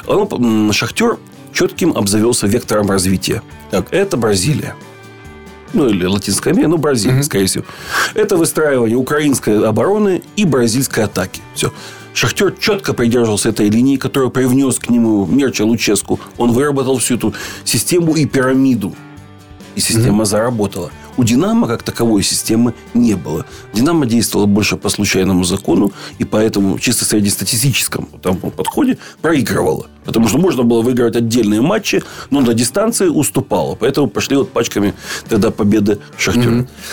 Он, Шахтер четким обзавелся вектором развития. Так. Это Бразилия. Ну, или Латинская Америка. Ну, Бразилия, mm-hmm. скорее всего. Это выстраивание украинской обороны и бразильской атаки. Все. Шахтер четко придерживался этой линии, которую привнес к нему Мірча Луческу. Он выработал всю эту систему и пирамиду. И система mm-hmm. заработала. У «Динамо» как таковой системы не было. «Динамо» действовало больше по случайному закону, и поэтому чисто среднестатистическом там, подходе проигрывало. Потому что можно было выигрывать отдельные матчи, но на дистанции уступало. Поэтому пошли вот пачками тогда победы «Шахтера».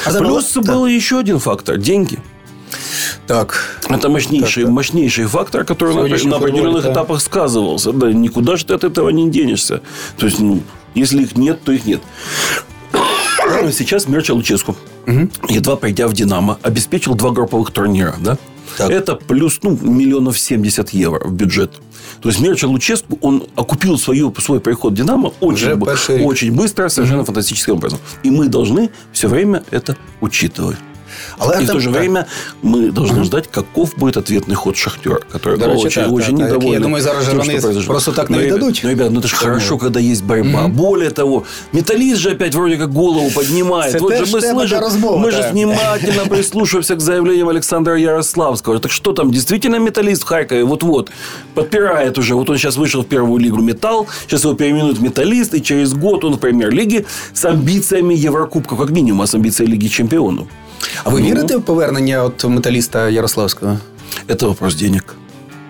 Mm-hmm. Плюс а был да. еще один фактор – деньги. Так. Это мощнейший, так, так. мощнейший фактор, который на, на определенных да. этапах сказывался. Да, никуда же ты от этого не денешься. То есть, ну, если их нет, то их нет. Сейчас Мірча Луческу, угу. едва придя в «Динамо», обеспечил два групповых турнира. Да? Это плюс ну, миллионов семьдесят евро в бюджет. То есть, Мірча Луческу, он окупил свою, свой приход в «Динамо» очень, очень быстро, совершенно угу. фантастическим образом. И мы должны все время это учитывать. Але і в то же время ми повинні ждати, який буде відповідний ход «Шахтера», який був дуже недовольний. Я думаю, зараз же вони просто так не віддадуть. Ну, ребята, ну це ж хорошо, коли є боротьба. Mm-hmm. Более того, «Металіст» же опять вроде как голову піднімає. Це вот теж же тема для розмови. Ми ж внимательно прислушуємося к заявленням Олександра Ярославського. Так що там, действительно «Металіст» в Харкові вот-вот подпирає уже. Вот он сейчас вышел в первую лигу «Металл», сейчас его переименуют в «Металіст», и через год он в прем'єр-лігі с амбициями Еврокубков, как минимум, а с амбициями Лиги Чемпионов. А вы ну, верите в повернення от «Металіста» Ярославского? Это вопрос денег.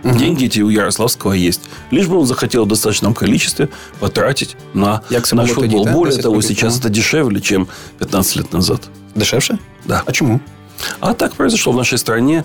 Угу. Деньги эти у Ярославского есть. Лишь бы он захотел в достаточном количестве потратить на наш футбол. Да? Более того, сейчас это дешевле, чем пятнадцать лет назад. Дешевше? Да. А чему? А так произошло в нашей стране.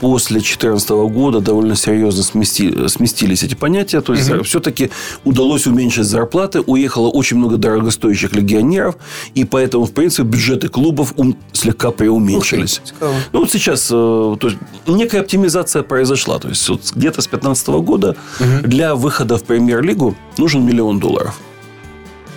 После две тысячи четырнадцатого года довольно серьезно смести, сместились эти понятия. То есть, угу. все-таки удалось уменьшить зарплаты. Уехало очень много дорогостоящих легионеров. И поэтому, в принципе, бюджеты клубов ум... слегка преуменьшились. Ух, ну, вот сейчас то есть, некая оптимизация произошла. То есть, вот где-то с две тысячи пятнадцатого года угу. для выхода в премьер-лигу нужен миллион долларов.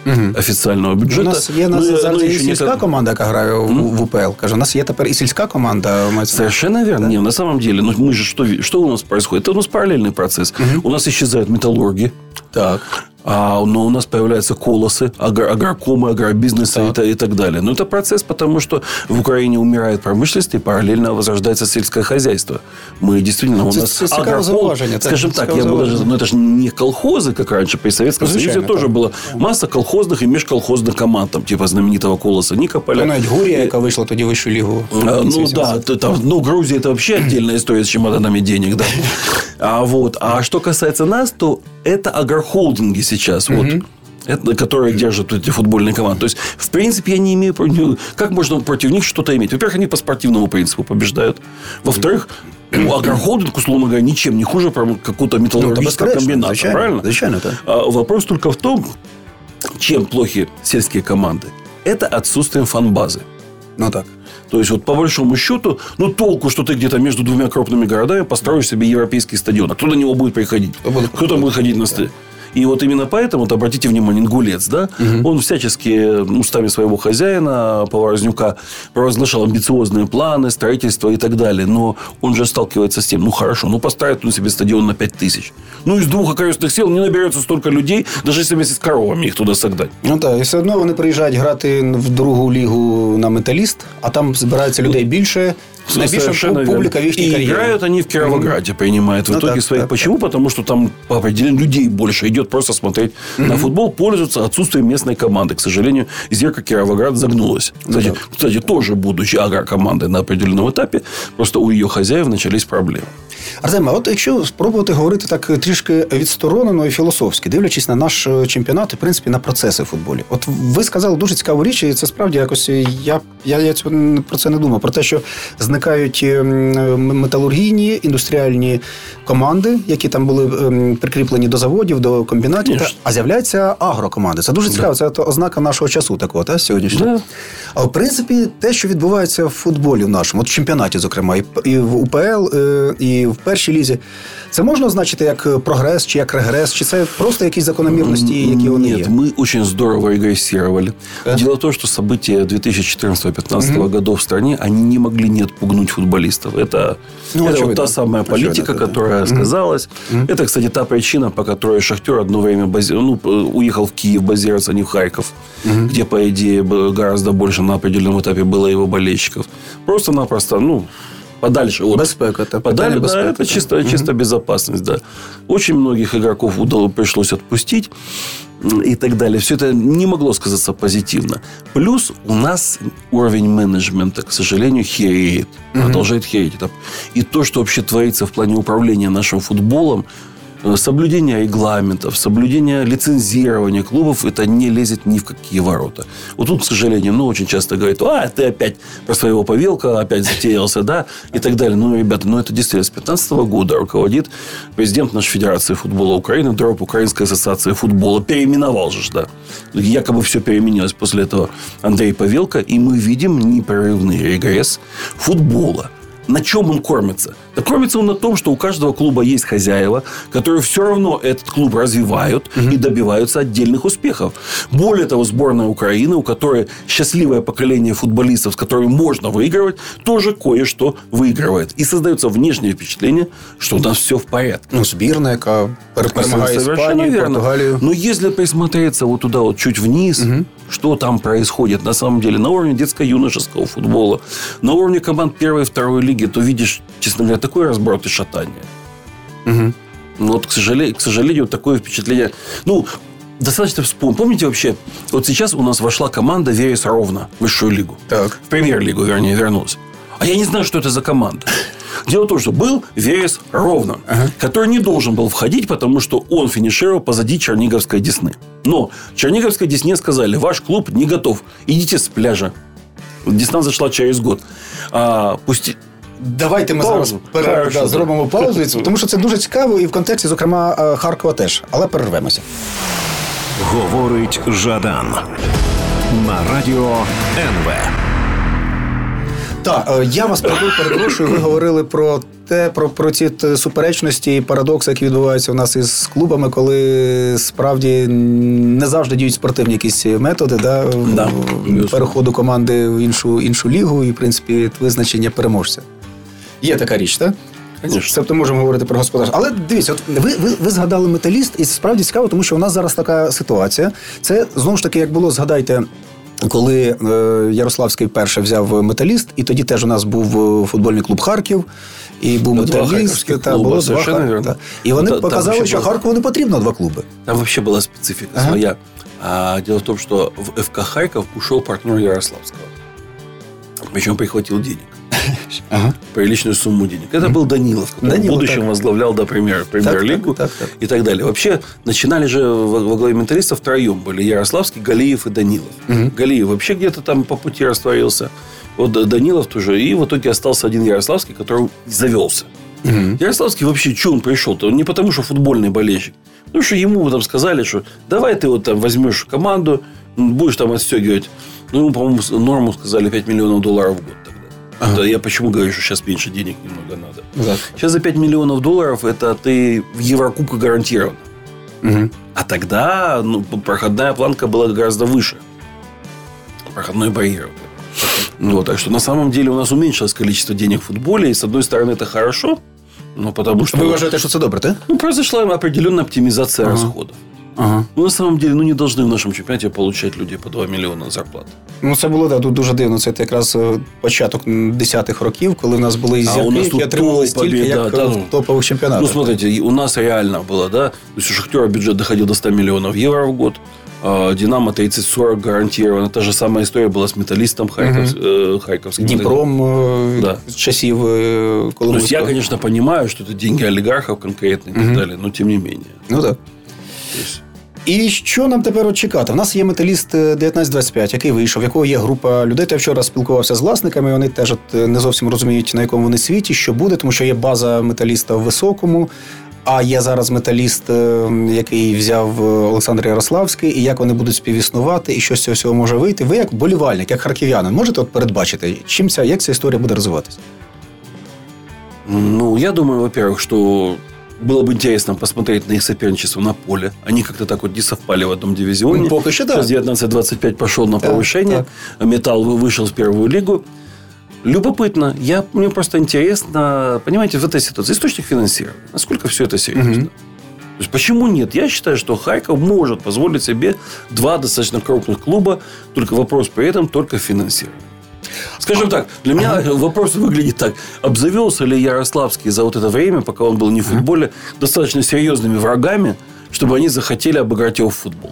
Угу. Офіційного бюджету. У нас є, ну, нас, ну, зараз і сільська не... команда, яка грає в, mm-hmm. в УПЛ. Кажу, у нас є тепер і сільська команда. Совершенно верно. Да? Не, на самом деле, ну, мы же, что, что у нас происходит? Это у нас параллельный процесс. Mm-hmm. У нас исчезают металлурги. Так. А, но у нас появляются колосы, агр- агрокомы, агробизнесы так. И, та, и так далее. Но это процесс, потому что в Украине умирает промышленность и параллельно возрождается сельское хозяйство. Мы действительно... У нас агрокол... Скажем так, я буду даже... ну, это же не колхозы, как раньше. При Советском Союзе тоже была масса колхозных и межколхозных команд. Там, типа знаменитого колоса Никополя. Навіть Гурія, яка вийшла тоді в вищу лігу. Ну, да. Там, ну, Грузия – это вообще отдельная история с чемоданами денег. Да. А, вот. а что касается нас, то это агрохолдинги сейчас, mm-hmm. вот, это, которые держат эти футбольные команды. То есть, в принципе, я не имею... Как можно против них что-то иметь? Во-первых, они по спортивному принципу побеждают. Во-вторых, ну, агрохолдинг, условно говоря, ничем не хуже какого-то металлургического комбината. Правильно? Зачем это? А вопрос только в том, чем плохи сельские команды. Это отсутствие фан-базы. Ну, так. То есть, вот по большому счету, ну, толку, что ты где-то между двумя крупными городами построишь себе европейский стадион. А кто на него будет приходить? Кто там будет ходить на стадион? И вот именно поэтому, вот обратите внимание, Ингулец, да, угу. он всячески устами своего хозяина, Поворознюка, провозглашал амбициозные планы, строительство и так далее. Но он же сталкивается с тем, ну, хорошо, ну, поставит он себе стадион на пять тысяч. Ну, из двух окрестных сел не наберется столько людей, даже если вместе с коровами их туда согнать. Ну, да, и все равно они приезжают играть в другую лигу на «Металлист», а там собирается людей больше. Совершенно публика верно. И карьеры. Играют они в Кировограде, принимают в ну, итоге так, своих. Так, Почему? Так. Потому что там по определению людей больше идет просто смотреть mm-hmm. на футбол. Пользуются отсутствием местной команды. К сожалению, зеркало Кировоград загнулось. Кстати, mm-hmm. кстати тоже будучи агрокомандой на определенном этапе, просто у ее хозяев начались проблемы. Артем, а от якщо спробувати говорити так трішки відсторонено і філософськи, дивлячись на наш чемпіонат і, в принципі, на процеси в футболі. От ви сказали дуже цікаву річ, і це справді якось я, я, я цього, про це не думав. Про те, що зникають металургійні, індустріальні команди, які там були прикріплені до заводів, до комбінатів, та, а з'являються агрокоманди. Це дуже цікаво, да. це ознака нашого часу такого, та, сьогоднішнього. Да. А, в принципі, те, що відбувається в футболі в нашому, от в чемпіонаті, зокрема, і, і в УПЛ, і в в першій лізі. Це можна означити як прогрес, чи як регрес, чи це просто якісь закономірності, які вони є? Нет, мы очень здорово регрессировали. А? Дело в том, что события две тысячи четырнадцатого-две тысячи пятнадцатого угу. годов в стране, они не могли не отпугнуть футболистов. Это, ну, это вот та самая политика, очевидно, которая да. сказалась. Угу. Это, кстати, та причина, по которой «Шахтер» одно время бази... ну, уехал в Киев, базироваться не в Харьков, угу. где, по идее, гораздо больше на определенном этапе было его болельщиков. Просто-напросто, ну... Подальше. Вот. Безпека. Та, Подали, безпека, да, это чисто, чисто угу. безопасность. Да. Очень многих игроков удалось, пришлось отпустить. и так далее. Все это не могло сказаться позитивно. Плюс у нас уровень менеджмента, к сожалению, хереет. Mm-hmm. Продолжает хереть. И то, что вообще творится в плане управления нашим футболом, соблюдение регламентов, соблюдение лицензирования клубов, это не лезет ни в какие ворота. Вот тут, к сожалению, ну, очень часто говорят, а, ты опять про своего Павелка, опять затеялся, да, и так далее. Ну, ребята, ну, это действительно с пятнадцатого года руководит президент нашей Федерации футбола Украины, ДРОП, Украинская ассоциация футбола. Переименовал же, да. Якобы все переменилось после этого Андрей Павелко, и мы видим непрерывный регресс футбола. На чем он кормится? Да кормится он на том, что у каждого клуба есть хозяева, которые все равно этот клуб развивают mm-hmm. и добиваются отдельных успехов. Более того, сборная Украины, у которой счастливое поколение футболистов, с которыми можно выигрывать, тоже кое-что выигрывает. И создается внешнее впечатление, что у нас все в порядке. Ну, сборная, которая перемагает Испанию, Португалию. Но если присмотреться вот туда вот чуть вниз, mm-hmm. что там происходит на самом деле на уровне детско-юношеского футбола, на уровне команд первой и второй лиги, то видишь, честно говоря, такой разброд и шатание. Угу. Вот, к сожалению, к сожалению, такое впечатление. Ну, достаточно вспомнить. Помните вообще, вот сейчас у нас вошла команда Верес Ровно в высшую лигу. Так. В премьер-лигу, вернее, вернулась. А я не знаю, что это за команда. Дело в том, что был Верес Ровно, ага. который не должен был входить, потому что он финишировал позади Черниговской Десны. Но Черниговской Десне сказали, ваш клуб не готов. Идите с пляжа. Десна зашла через год. А, пусти... Давайте ми паузу. зараз перер... да, зробимо паузу, тому що це дуже цікаво і в контексті, зокрема, Харкова теж. Але перервемося. Говорить Жадан на Радіо НВ. Так, я вас перепрошую, ви говорили про те, про, про ці суперечності і парадокси, які відбуваються у нас із клубами, коли справді не завжди діють спортивні якісь методи, да, да. переходу команди в іншу, іншу лігу і, в принципі, визначення переможця. Є така річ, так? Тобто можемо говорити про господарство. Але дивіться, от ви, ви, ви згадали «Металіст», і справді цікаво, тому що у нас зараз така ситуація. Це, знову ж таки, як було, згадайте, коли Ярославський перше взяв «Металіст», і тоді теж у нас був футбольний клуб «Харків», і був «Металіст», та, клуба, було два Харків. Та. І вони ну, та, показали, що було... Харкову не потрібно два клуби. Там взагалі була специфіка ага. своя. А, діло в тому, що в ФК Харків пішов партнер Ярославського. Причому прихватив денег. Ага. Приличную сумму денег. Это был Данилов, который Данилов, в будущем так. возглавлял, да, премьер, премьер-лигу так, так, так, так. и так далее. Вообще, начинали же во, во главе «Металиста» втроем были Ярославский, Галиев и Данилов. Угу. Галиев вообще где-то там по пути растворился. Вот Данилов тоже. И в итоге остался один Ярославский, который завелся. Угу. Ярославский вообще, что он пришел-то? Он не потому, что футбольный болельщик. Ну, что ему там сказали, что давай ты вот там возьмешь команду, будешь там отстегивать. Ну, ему, по-моему, норму сказали пять миллионов долларов в год. Ага. Я почему говорю, что сейчас меньше денег немного надо. Да. Сейчас за пять миллионов долларов это ты в Еврокубку гарантирован. Угу. А тогда ну, проходная планка была гораздо выше. Проходной барьер. Вот, так что на самом деле у нас уменьшилось количество денег в футболе. И с одной стороны это хорошо. Но потому что... Вы уважаете, что это добро, да? Ну, произошла определенная оптимизация ага. расходов. Ага. Ну, на самом деле, ну, не должны в нашому чемпіонаті получать люди по два мільйони зарплат. Ну, це було, так, да, дуже дивно. Це якраз початок десятих років, коли в нас були і зірки, які отримували стільки, як да, в топових чемпіонатах. Ну, смотрите, у нас реально було, да, у Шахтера бюджет доходив до сто миллионов евро в год, Динамо тридцать-сорок гарантировано. Та же самая история была с «Металлистом» Харьков, Харьковским. Днепром, да. часів Коломойського. То есть, я, конечно, понимаю, что это деньги олигархов конкретно и так далее, но тем не менее. Ну, да. І що нам тепер чекати? У нас є «Металіст» дев'ятнадцять двадцять п'ять, який вийшов, в якого є група людей. Я вчора спілкувався з власниками, вони теж от не зовсім розуміють, на якому вони світі, що буде, тому що є база «Металіста» в Високому, а є зараз «Металіст», який взяв Олександр Ярославський, і як вони будуть співіснувати, і що з цього всього може вийти. Ви як болівальник, як харків'янин, можете от передбачити, чим ця, як ця історія буде розвиватися? Ну, я думаю, во-первых, що... Было бы интересно посмотреть на их соперничество на поле. Они как-то так вот не совпали в одном дивизионе. Пока еще, да. Сейчас девятнадцать двадцать пять пошел на повышение. Да, «Металл» вышел в первую лигу. Любопытно. Я, мне просто интересно, понимаете, в этой ситуации источник финансирования. Насколько все это серьезно? Угу. То есть, почему нет? Я считаю, что Харьков может позволить себе два достаточно крупных клуба. Только вопрос при этом только финансирования. Скажем так, для меня вопрос выглядит так. Обзавелся ли Ярославский за вот это время, пока он был не в футболе, достаточно серьезными врагами, щоб вони захотіли обіграти його в футбол.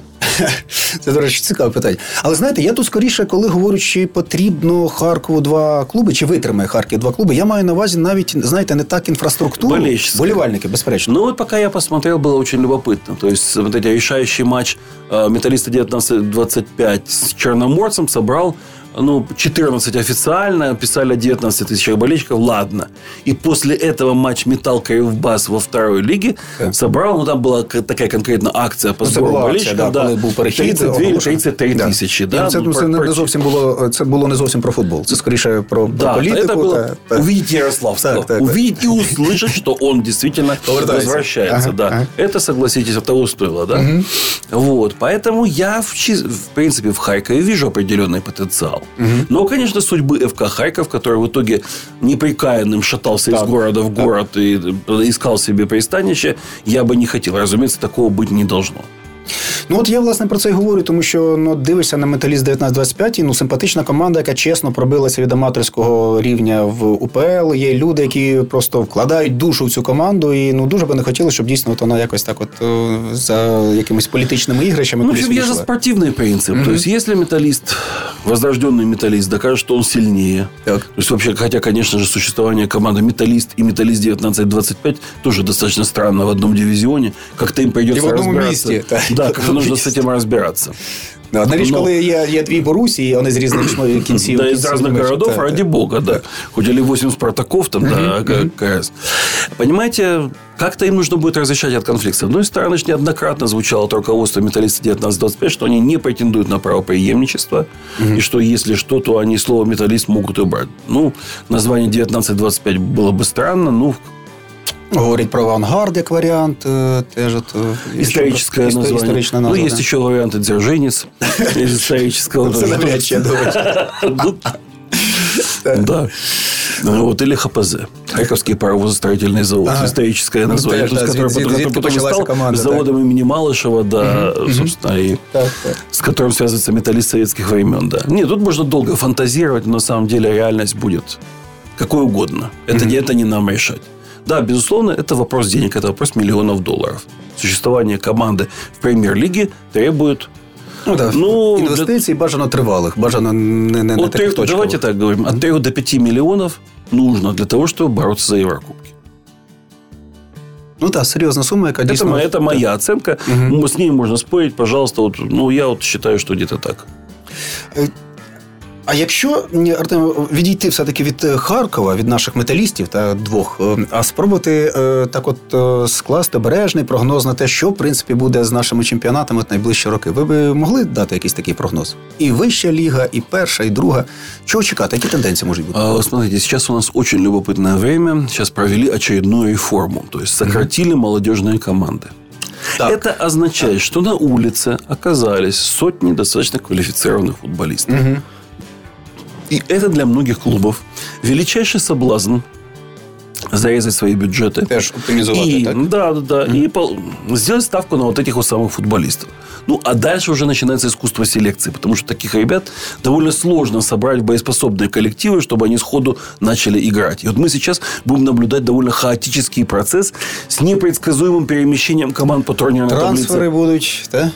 Це, до речі, цікаве питання. Але, знаєте, я тут скоріше, коли говорю, чи потрібно Харкову два клуби, чи витримає Харків два клуби, я маю на увазі навіть, знаєте, не так інфраструктуру, болівальники, безперечно. Ну, от поки я посмотрел, было очень любопытно. То есть, вот этот решающий матч «Металіста» дев'ятнадцять двадцять п'ять с Черноморцем собрал, ну, чотирнадцять официально, писали дев'ятнадцять тисяч болельщиков, ладно. И после этого матч «Метал» Кривбас во второй лиге так. собрал, ну, там была такая конкретно акция по збору ну, болельщиків, да, да, коли був перехід. тридцять дві тридцять три да. тисячі. Да, це, ну, це, про, не зовсім було, це було не зовсім про футбол, це скоріше про, да, про політику. Було, та, увидеть Ярослав, так, так, увидеть так. и услышать, что он действительно возвращается. Ага, да. ага. Это, согласитесь, это того стоило. Да? Угу. Вот, поэтому я, в, в принципе, в Харькове вижу определенный потенциал. Угу. Но, конечно, судьбы ФК Харьков, который в итоге неприкаянным шатался да, из города в город да. и искал себе пристанище, я бы не хотел. Разумеется, такого быть не должно. Ну, от я, власне, про це і говорю, тому що ну, дивишся на «Металіст» дев'ятнадцять двадцять п'ять, ну, симпатична команда, яка чесно пробилася від аматорського рівня в УПЛ. Є люди, які просто вкладають душу в цю команду, і ну, дуже би не хотілося, щоб дійсно от вона якось так от за якимись політичними іграшами. Ну, в общем, є же спортивний принцип. Mm-hmm. То есть, если «Металіст», возрожденный «Металіст» докажет, что он сильнее. Так. То есть, вообще, хотя, конечно же, существование команды «Металіст» и «Металіст» дев'ятнадцять двадцять п'ять тоже достаточно странно в одном дивизионе. Как-то им придется разбираться. И в одном месте. Да, как-то нужно с этим разбираться. Да, одна річ, коли є, є дві Борусі, і вони з різних кінців. Да, з різних городов, ради бога, да. Хоч і вісім Спартаков там, да, как раз. Понимаете, как-то им нужно будет разрешать от конфликта. Ну, и стороны же неоднократно звучало от руководства «Металлиста» дев'ятнадцять двадцять п'ять, что они не претендуют на право преемничества, и что, если что, то они слово «Металлист» могут убрать. Ну, название дев'ятнадцять двадцять п'ять было бы странно, ну, говорить про «Авангард» как вариант. Теж от, историческое еще, название. Историчное название. Ну, есть еще варианты «Дзержинец» из исторического. Це навряд чи, я думаю. Да. Вот, или ХПЗ. Харьковский паровозостроительный завод. Историческое название. Который стал заводом имени Малышева, да, собственно, с которым связывается «Металлист» советских времен. Нет, тут можно долго фантазировать, но на самом деле реальность будет какой угодно. Это не нам решать. Да, безусловно, это вопрос денег, это вопрос миллионов долларов. Существование команды в премьер-лиге требует... Ну, да. ну, инвестиций, для... бажано тривалих, бажано не, не на таких точках. Давайте так говорим. От трьох до п'яти миллионов нужно для того, чтобы бороться за Еврокубки. Ну, да, серьезная сумма. Это, действительно... это моя да. оценка. Угу. С ней можно спорить, пожалуйста. Вот, ну, я вот считаю, что где-то так. А якщо, Артем, відійти все-таки від Харкова, від наших металістів та двох, а спробувати так от скласти обережний прогноз на те, що, в принципі, буде з нашими чемпіонатами в найближчі роки, ви б могли дати якийсь такий прогноз? І вища ліга, і перша, і друга. Чого чекати? Які тенденції можуть бути? А, смотрите, сейчас у нас очень любопытное время. Сейчас провели очередную реформу. То есть, сократили mm-hmm. молодежные команды. Так. Это означает, так. что на улице оказались сотни достаточно квалифицированных футболистов. Mm-hmm. И это для многих клубов величайший соблазн зарезать свои бюджеты. Теж оптимизовать, так? Да, да, да. Mm-hmm. И по... сделать ставку на вот этих вот самых футболистов. Ну, а дальше уже начинается искусство селекции. Потому что таких ребят довольно сложно собрать в боеспособные коллективы, чтобы они сходу начали играть. И вот мы сейчас будем наблюдать довольно хаотический процесс с непредсказуемым перемещением команд по турнирной таблице. Трансферы будут, да?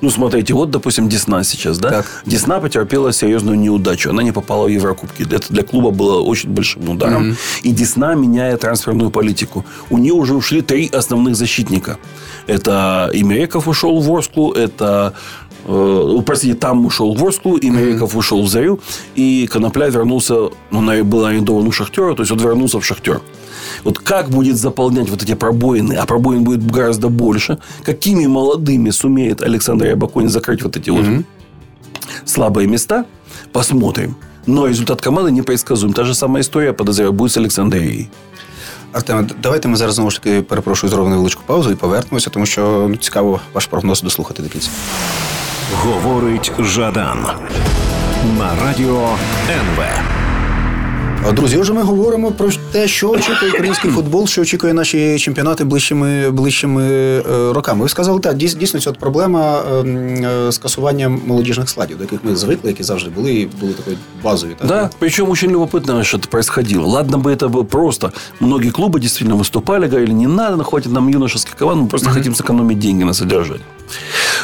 Ну, смотрите, вот, допустим, Десна сейчас, да? Так. Десна потерпела серьезную неудачу. Она не попала в Еврокубки. Это для клуба было очень большим ударом. Mm-hmm. И Десна меняет трансферную политику. У нее уже ушли три основных защитника. Это Имереков ушел в Ворсклу, это э, простите, там ушел в Ворсклу, Имереков mm-hmm. ушел в Зарю, и Конопля вернулся, он был арендован у Шахтера, то есть он вернулся в Шахтер. Вот как будет заполнять вот эти пробоины, а пробоин будет гораздо больше, какими молодыми сумеет Александр Рябоконь закрыть вот эти mm-hmm. вот слабые места, посмотрим. Но результат команды непредсказуем. Та же самая история, подозреваю, будет с Олександриєю. Артем, давайте ми зараз, знову ж таки, перепрошую, зробимо невеличку паузу і повернемося, тому що цікаво ваш прогноз дослухати до кінця. Говорить Жадан на Радіо ен ве. Друзі, отже, ми говоримо про те, що очікує український футбол, що очікує наші чемпіонати ближчими, ближчими роками. Ви сказали, так, дійсно, ця проблема скасування молодіжних складів, до яких ми звикли, які завжди були, і були такої базові. Так? Да, причому дуже любопитно, що це происходило. Ладно би це просто. Многі клуби дійсно виступали, говорили, не треба, хватить нам юношеских команд, ми просто mm-hmm. хочемо зекономити гроші на содержання.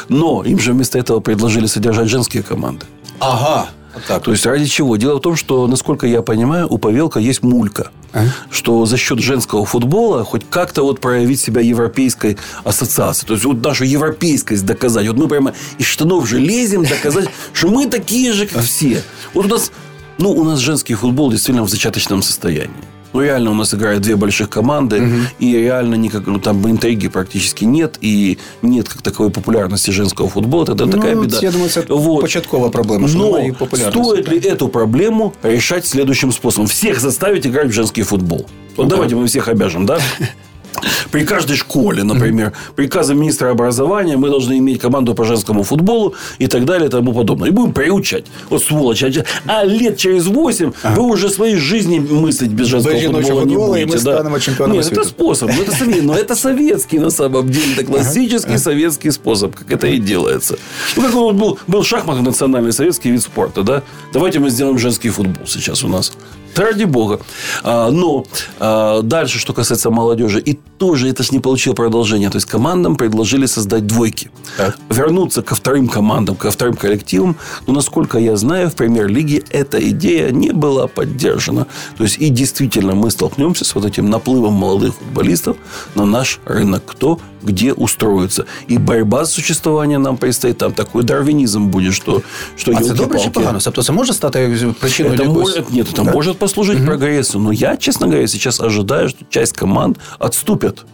Но им же вместо этого предложили содержать женские команды. Ага. Вот так. То есть, ради чего? Дело в том, что, насколько я понимаю, у Павелко есть мулька. А? Что за счет женского футбола хоть как-то вот проявить себя европейской ассоциацией. То есть, вот нашу европейскость доказать. Вот мы прямо из штанов же лезем доказать, что мы такие же, как все. Вот у нас, ну, у нас женский футбол действительно в зачаточном состоянии. Ну, реально у нас играют две больших команды, uh-huh. и реально никак, ну, там интриги практически нет, и нет как таковой популярности женского футбола. Это ну, такая беда. Я думаю, это вот. Початкова проблема. Но стоит ли эту проблему решать следующим способом? Всех заставить играть в женский футбол. Вот uh-huh. давайте мы всех обяжем, да? При каждой школе, например, приказом министра образования мы должны иметь команду по женскому футболу и так далее и тому подобное. И будем приучать. Вот сволочи. А лет через восемь ага. вы уже своей жизни мыслить без женского без футбола, футбола не будете. И мы станем чемпионом света. Нет, это способ. Но это, но это советский, на самом деле. Это классический ага. советский способ, как это и делается. Ну, как он был, был шахмат, национальный советский вид спорта. Да? Давайте мы сделаем женский футбол сейчас у нас. Ради бога. Но дальше, что касается молодежи, и тоже это ж не получило продолжения. То есть, командам предложили создать двойки. Так. Вернуться ко вторым командам, ко вторым коллективам. Но, насколько я знаю, в премьер-лиге эта идея не была поддержана. То есть, и действительно мы столкнемся с вот этим наплывом молодых футболистов на наш рынок. Кто где устроится. І боротьба з существуванням нам предстоїть. Там такий дарвінізм буде, що... що а це добре чи погано? Тобто, це може стати причиною якогось? Ні, это, это да? може послужити угу. прогресу. Но я, чесно говоря, зараз ожидаю, що часть команд відступять.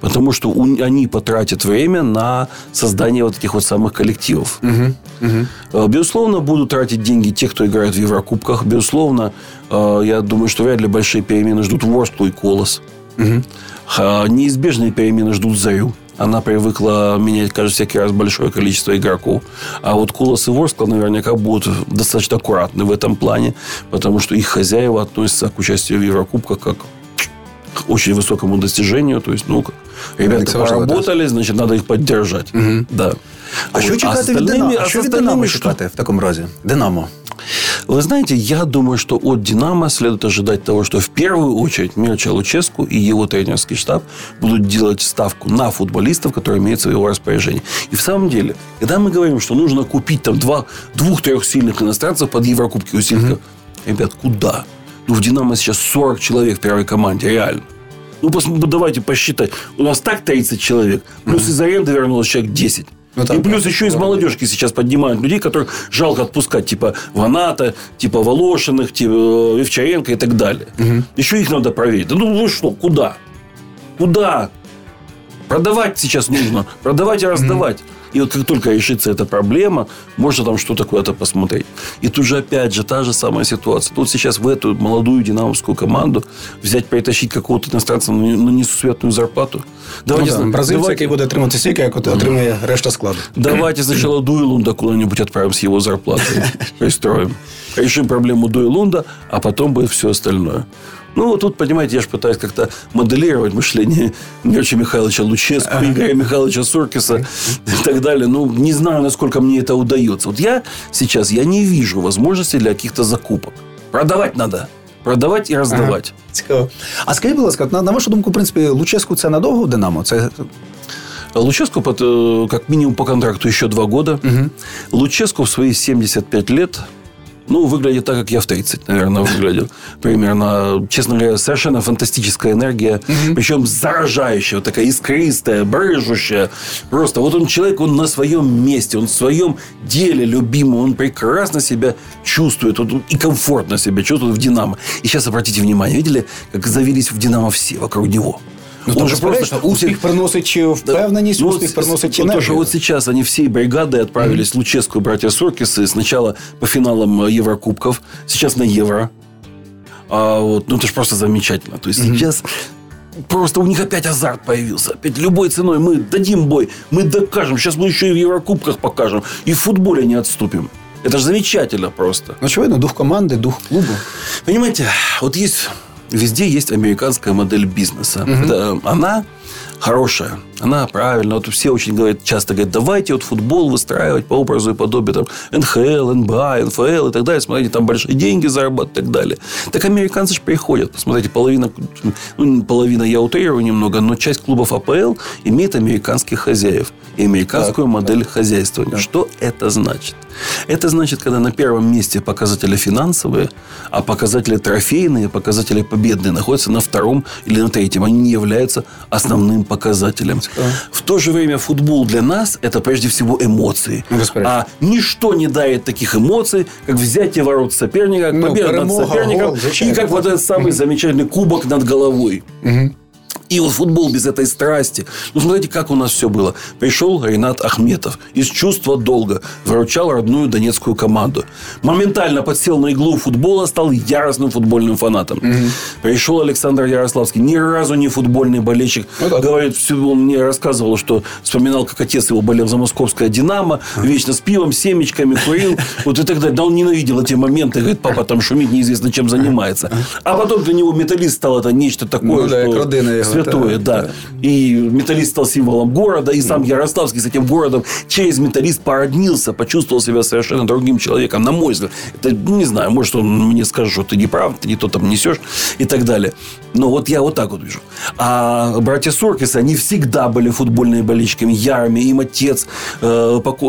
Потому что они потратят время на создание вот таких вот самых коллективов. Угу, угу. Безусловно, будут тратить деньги те, кто играет в Еврокубках. Безусловно, я думаю, что вряд ли большие перемены ждут Ворсклу и Колос. Угу. Неизбежные перемены ждут Зарю. Она привыкла менять, кажется, всякий раз большое количество игроков. А вот Колос и Ворскла наверняка будут достаточно аккуратны в этом плане. Потому что их хозяева относятся к участию в Еврокубках как к очень высокому достижению. То есть, ну, как ребята поработали, значит, надо их поддержать. Угу. Да. А, а что чекать от Динамо? А что от Динамо чекать в таком разе? Динамо. Вы знаете, я думаю, что от «Динамо» следует ожидать того, что в первую очередь Мірча Луческу и его тренерский штаб будут делать ставку на футболистов, которые имеются в его распоряжении. И в самом деле, когда мы говорим, что нужно купить там два, двух-трех сильных иностранцев под Еврокубки усильников, mm-hmm. ребят, куда? Ну, в «Динамо» сейчас сорок человек в первой команде, реально. Ну, давайте посчитать. У нас так тридцать человек, плюс mm-hmm. из аренды вернулось человек десять. Ну, там, и плюс да, еще да, из молодежки да. сейчас поднимают людей, которых жалко отпускать. Типа Ваната, типа Волошиных, типа Вівчаренко и так далее. Угу. Еще их надо проверить. Да, ну, ну что, куда? Куда? Продавать сейчас нужно. Продавать и раздавать. Угу. И вот как только решится эта проблема, можно там что-то куда-то посмотреть. И тут же опять же та же самая ситуация. Тут сейчас в эту молодую динамовскую команду взять, притащить какого-то иностранца на несусветную зарплату. Давайте, ну, да, бразильцы, давайте... который будет отримати стільки, як отримає решта складу. Давайте сначала Дуйлунда куда-нибудь отправим с его зарплатой. Пристроим. Решим проблему Дуйлунда, а потом будет все остальное. Ну, вот тут, понимаете, я же пытаюсь как-то моделировать мышление Мирчи Михайловича Луческу, ага. Игоря Михайловича Суркиса и так далее. Ну, не знаю, насколько мне это удается. Вот я сейчас, я не вижу возможности для каких-то закупок. Продавать надо. Продавати і роздавати. Ага. Цікаво. А скажіть, будь ласка, на, на вашу думку, в принципі, Луческу це надовго в «Динамо»? Це... Луческу, как минимум, по контракту еще два года. Угу. Луческу в свои семьдесят пять лет... Ну, выглядит так, как я в тридцать, наверное, выглядел. Примерно, честно говоря, совершенно фантастическая энергия. Mm-hmm. Причем заражающая, вот такая искристая, брыжущая. Просто вот он человек, он на своем месте, он в своем деле любимый. Он прекрасно себя чувствует он и комфортно себя чувствует в «Динамо». И сейчас обратите внимание, видели, как завелись в «Динамо» все вокруг него. Ну, он же просто успех приносит впевненість, да, успех приносит энергию. Тоже вот сейчас они всей бригадой отправились mm-hmm. Луческу и братья Суркисы сначала по финалам Еврокубков, сейчас на Евро. А вот, ну, это же просто замечательно. То есть, mm-hmm. сейчас просто у них опять азарт появился. Опять любой ценой мы дадим бой, мы докажем. Сейчас мы еще и в Еврокубках покажем. И в футболе не отступим. Это же замечательно просто. Очевидно, дух команды, дух клуба. Понимаете, вот есть... Везде есть американская модель бизнеса. Mm-hmm. Это, она хорошая, она правильная. Вот все очень говорят, часто говорят, давайте вот футбол выстраивать по образу и подобию там, эн ха эл, эн бэ а, эн эф эл и так далее. Смотрите, там большие деньги зарабатывать и так далее. Так американцы же приходят. Посмотрите, половина, ну, половина я утрирую немного, но часть клубов а пэ эл имеет американских хозяев и американскую так, модель так. хозяйствования. Так. Что это значит? Это значит, когда на первом месте показатели финансовые, а показатели трофейные, показатели победные находятся на втором или на третьем. Они не являются основным показателем. В то же время футбол для нас – это прежде всего эмоции. А ничто не дает таких эмоций, как взятие ворот соперника, ну, победа перемога, над соперником гол, и как вот этот самый замечательный кубок над головой. Угу. И вот футбол без этой страсти. Ну, смотрите, как у нас все было. Пришел Ринат Ахметов. Из чувства долга выручал родную донецкую команду. Моментально подсел на иглу футбола, стал яростным футбольным фанатом. Mm-hmm. Пришел Александр Ярославский. Ни разу не футбольный болельщик. Mm-hmm. Говорит, он мне рассказывал, что вспоминал, как отец его болел за московское «Динамо». Mm-hmm. Вечно с пивом, семечками курил. Вот и так далее. Да он ненавидел эти моменты. Говорит, папа там шумит, неизвестно чем занимается. А потом для него «Металист» стал это нечто такое, что... Святое, да. да. И «Металлист» стал символом города. И сам Ярославский с этим городом через «Металлист» породнился. Почувствовал себя совершенно другим человеком. На мой взгляд. Это, не знаю, может, он мне скажет, что ты не прав, ты не то там несешь и так далее. Но вот я вот так вот вижу. А братья Суркисы, они всегда были футбольными болельщиками, ярыми. Им отец, э, поко...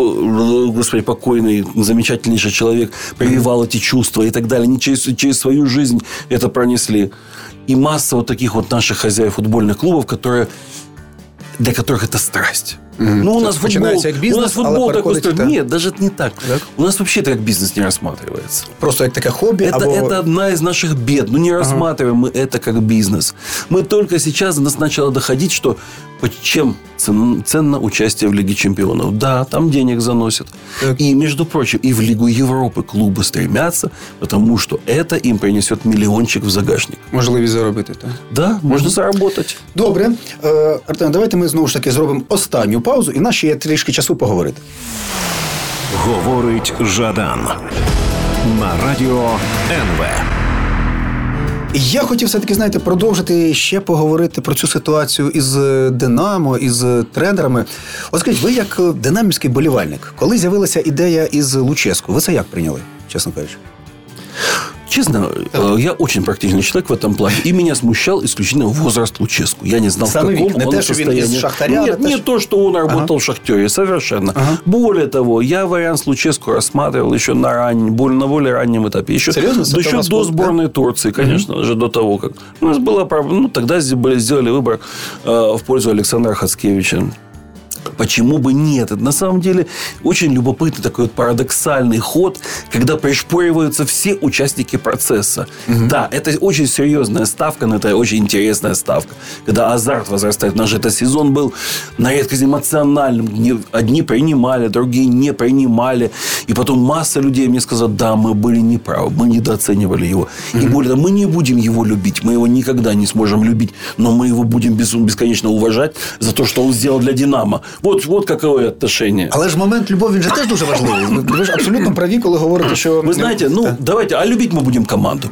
Господи, покойный, замечательнейший человек, прививал эти чувства и так далее. Они через, через свою жизнь это пронесли. И масса вот таких вот наших хозяев футбольных клубов, которые, для которых это страсть. Mm-hmm. Ну, у нас футбол, як бізнес, у нас футбол так устроен. Нет, даже не так. так. У нас вообще это как бизнес не рассматривается. Просто как такое хобби? Это, або... это одна из наших бед. Ну, не ага. рассматриваем мы это как бизнес. Мы только сейчас, у нас начало доходить, что чем ценно участие в Лиге Чемпионов. Да, там денег заносят. Так. И, между прочим, и в Лигу Европы клубы стремятся, потому что это им принесет миллиончик в загашник. Можливо, заробити, так? Да, можна заработать. Добре. Артем, давайте ми знову ж таки зробимо останню паузу, і в нас ще є трішки часу поговорити. Говорить Жадан на Радіо НВ. Я хотів все-таки, знаєте, продовжити ще поговорити про цю ситуацію із «Динамо», із тренерами. От скажіть, ви як динамівський болівальник, коли з'явилася ідея із Луческу, ви це як прийняли, чесно кажучи? Честно, так. Я очень практичный человек в этом плане. И меня смущал исключительно возраст Луческу. Я не знал, Самый в каком век. он состоянии. Шахтаря, Нет, не то, что он работал ага. в «Шахтере». Совершенно. Ага. Более того, я вариант с Луческу рассматривал еще на, ран... на более раннем этапе. Еще, Серьезно? Да, еще до сборной да? Турции, конечно же, mm-hmm. до того, как... У нас была проблема. Ну, тогда сделали выбор э, в пользу Александра Хацкевича. Почему бы нет? Это на самом деле очень любопытный такой вот парадоксальный ход, когда пришпориваются все участники процесса. Угу. Да, это очень серьезная ставка, но это очень интересная ставка. Когда азарт возрастает. Наш этот сезон был на редкость эмоциональным. Одни принимали, другие не принимали. И потом масса людей мне сказала, да, мы были неправы, мы недооценивали его. Угу. И более того, мы не будем его любить. Мы его никогда не сможем любить. Но мы его будем бесконечно уважать за то, что он сделал для «Динамо». Вот, вот какое отношение. Але ж момент любові, він же теж дуже важливий. Ви ж абсолютно праві, коли говорите, що... Ви знаєте, ну, да. давайте, а любить ми будемо команду.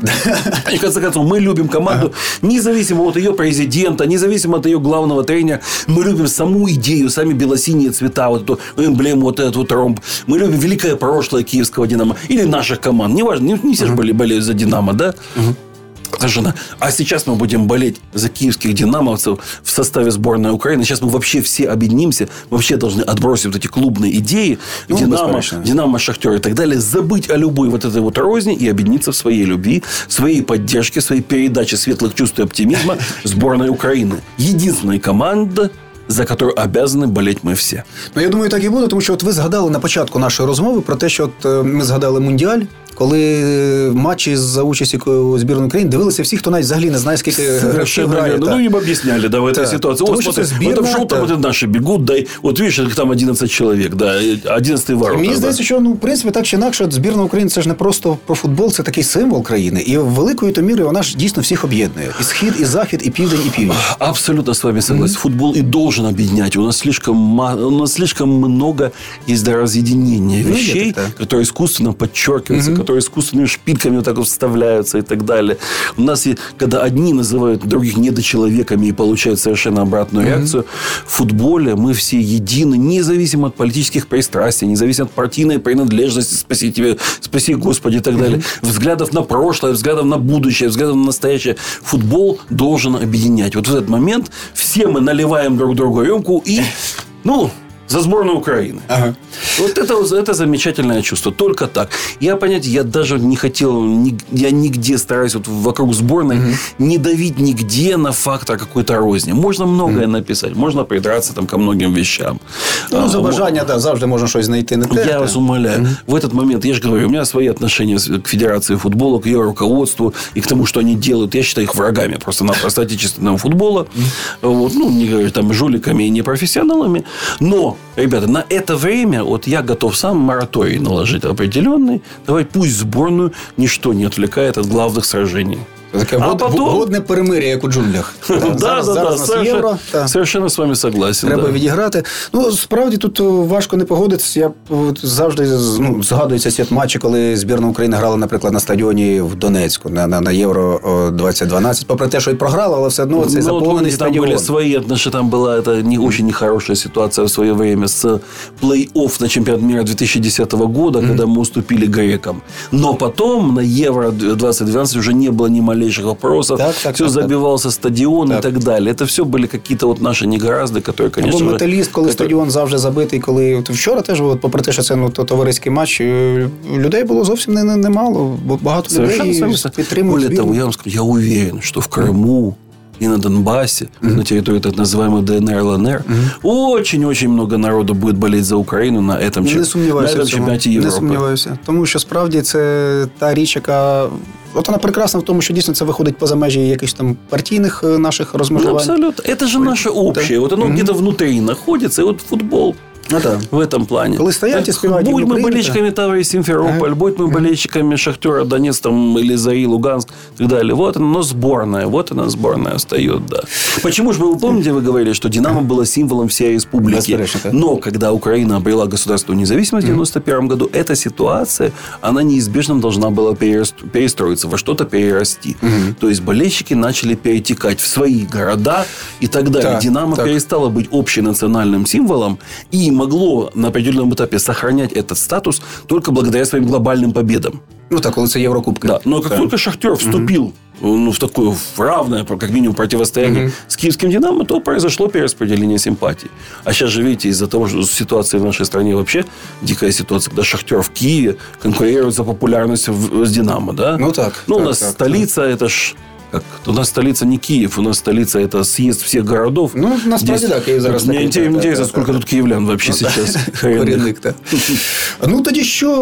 И, в конце концов, мы любим команду, ага. независимо от ее президента, независимо от ее главного тренера. Мы любим саму идею, сами бело-синие цвета, вот эту эмблему, вот этот вот ромб. Мы любим великое прошлое киевского «Динамо». Или наших команд. Неважно, не, не все же uh-huh. болеют за «Динамо», да? Uh-huh. Совершенно. А сейчас мы будем болеть за киевских динамовцев в составе сборной Украины. Сейчас мы вообще все объединимся. Вообще должны отбросить вот эти клубные идеи. Ну, «Динамо», «Динамо», «Шахтер» и так далее. Забыть о любой вот этой вот розни и объединиться в своей любви, своей поддержке, своей передаче светлых чувств и оптимизма сборной Украины. Единственная команда, за которую обязаны болеть ми всі. Ну, я думаю, так і буде, тому що от ви згадали на початку нашої розмови про те, що от ми згадали Мундіаль, коли матчі за участі збірної України дивилися всі, хто навіть взагалі не знає, скільки грошей грає. Ну, їм об'ясняли, да, в этой ситуації. Ось, смотри, в жовтому наші бігуть, да, от, видиш, там одинадцять чоловік, да, одинадцятий ворота. Мені здається, що, ну, в принципі, так чи інакше, збірна України – це ж не просто про футбол, це такий символ країни. І великою то мірою вона ж дійсно всіх об'єднує. І схід, і захід, і південь, і північ. Абсолютно з вами согласен. Футбол і должен об'єднати. У нас слишком, у нас слишком много есть до разъединения вещей, которые искусственно подчеркиваются, mm-hmm. которые искусственными шпильками вот так вот вставляются и так далее. У нас, когда одни называют других недочеловеками и получают совершенно обратную mm-hmm. реакцию, в футболе мы все едины, независимо от политических пристрастий, независимо от партийной принадлежности, спаси тебя, спаси Господи и так далее, mm-hmm. взглядов на прошлое, взглядов на будущее, взглядов на настоящее. Футбол должен объединять. Вот в этот момент все мы наливаем друг другу рюмку и, ну... За сборную Украины. Ага. Вот это, это замечательное чувство. Только так. Я, понимаете, я даже не хотел... Я нигде стараюсь вот вокруг сборной mm-hmm. не давить нигде на фактор какой-то розни. Можно многое mm-hmm. написать. Можно придраться там ко многим вещам. Ну, а, за бажання, вот, да, завжди можно что-то найти. Не те, я вас умоляю. Mm-hmm. В этот момент, я же говорю, у меня свои отношения к Федерации футбола, к ее руководству и к тому, что они делают. Я считаю их врагами просто-напросто отечественного футбола. Mm-hmm. Вот, ну, не говорю, там, жуликами и непрофессионалами. Но ребята, на это время вот я готов сам мораторий наложить определенный. Давай пусть сборную ничто не отвлекает от главных сражений. Таке а вод, потом... водне перемир'я, як у джунглях. Да, да, зараз, да, зараз да, совершенно, євро. Да. Совершенно з вами согласен. Треба да. відіграти. Ну, справді, тут важко не погодитися. Я завжди ну, згадується світ матчі, коли збірна України грала, наприклад, на стадіоні в Донецьку, на, на, на Євро двадцять дванадцять. Попри те, що і програла, але все одно цей ну, заповнений там стадіон. Були свої, там була це не дуже нехороша ситуація в своє время з плей-офф на чемпіонат міра дві тисячі десятого года, mm-hmm. коли ми уступили грекам. Но потом на Євро двадцять дванадцять вже не було ні маленького вопросов, так, так, все так, забивался так. стадион так. и так далее. Это все были какие-то вот наши негаразды, которые, конечно... Або металіст, коли который... стадіон завжди забитий, коли... Вчора теж, от, попри те, що це ну, товариський матч, людей було зовсім немало, не, не мало, багато Совершенно людей підтримують. Более того, я вам скажу, я уверен, что в Крыму и на Донбассе, mm-hmm. на территории так называемой Дэ Эн Эр, Эл Эн Эр, очень-очень mm-hmm. много народу будет болеть за Украину на этом, чем... на этом чемпіонаті Європи. Не сумніваюся. Тому що, справді, це та річ, яка... От вона прекрасна в тому, що дійсно це виходить поза межі якихось там партійних наших розмежувань. Ну, абсолютно. Це ж наше общее. От воно mm-hmm. где-то внутрі знаходиться. І от футбол. Ну, да. В этом плане. Коли стоять і співають, будь ми болельщиками Таврії Сімферополь, ага. будь ми болельщиками Шахтера Донець, там, или Зари, Луганск и так далее. Вот оно сборная, вот она сборная встает, да. Почему же вы помните, вы говорили, что Динамо было символом всей республики. Но когда Украина обрела государственную независимость в девяносто первом году, эта ситуация, она неизбежно должна была перестроиться, во что-то перерасти. Угу. То есть болельщики начали перетекать в свои города и так далее. Да, Динамо так. перестало быть общенациональным символом и могло на определенном этапе сохранять этот статус только благодаря своим глобальным победам. Ну, так, улица Еврокубка. Да, но как да. только Шахтер вступил mm-hmm. ну, в такое в равное, как минимум, противостояние mm-hmm. с киевским «Динамо», то произошло перераспределение симпатий. А сейчас же, видите, из-за того, что ситуация в нашей стране вообще дикая ситуация, когда Шахтер в Киеве конкурирует за популярность в, с «Динамо», да? Ну, так. Ну, так, у нас так, столица, так. это ж... Как? У нас столица не Киев, у нас столица это съезд всех городов. Ну, у нас правда, да, Киев зараз. Мне интересно, да, да, сколько да, тут да. киевлян вообще ну, сейчас. Корінних. Ну, тоді що,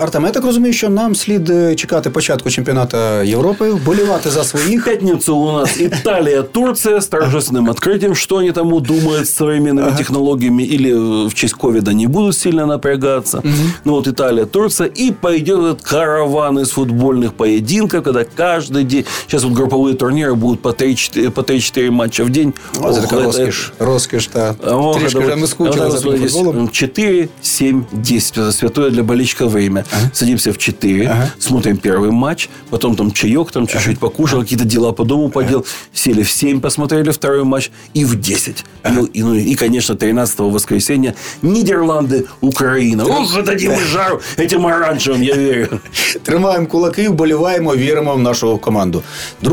Артем, я так розумію, що нам слід чекати початку чемпіонату Європи, вболівати за своїх. П'ятницю у нас Італія, Турція з торжественним відкриттям. Що вони там думають з современними технологіями или в честь ковіда не будуть сильно напрягатися. Ну, от Італія, Турція. І пойде караван із футбольних поєдинків, коли кожен день... Зараз от групповые турниры будут по три-четыре матча в день. Вот Ох, это такой роскошь. Это... Роскошь, да. Ох, Тришка уже мы скучили за футболом. четыре, семь, десять. Это святое для болельщика время. Ага. Садимся в четыре, ага. смотрим первый матч, потом там чаек, там чуть-чуть ага. покушал, ага. какие-то дела по дому поделал. Ага. Сели в семь, посмотрели второй матч и в десять. Ага. И, ну, и, конечно, тринадцатого воскресенья Нидерланды, Украина. Ох, дадим мы жару этим оранжевым, я верю. Тримаємо кулаки, вболіваємо, віримо в нашу команду.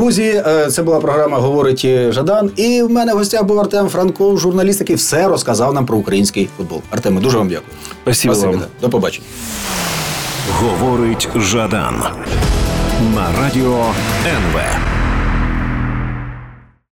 Друзі, це була програма «Говорить Жадан». І в мене в гостях був Артем Франков, журналіст, який все розказав нам про український футбол. Артеме, дуже вам дякую. Спасибо, Спасибо вам. До побачення. «Говорить Жадан» на Радіо ен ве.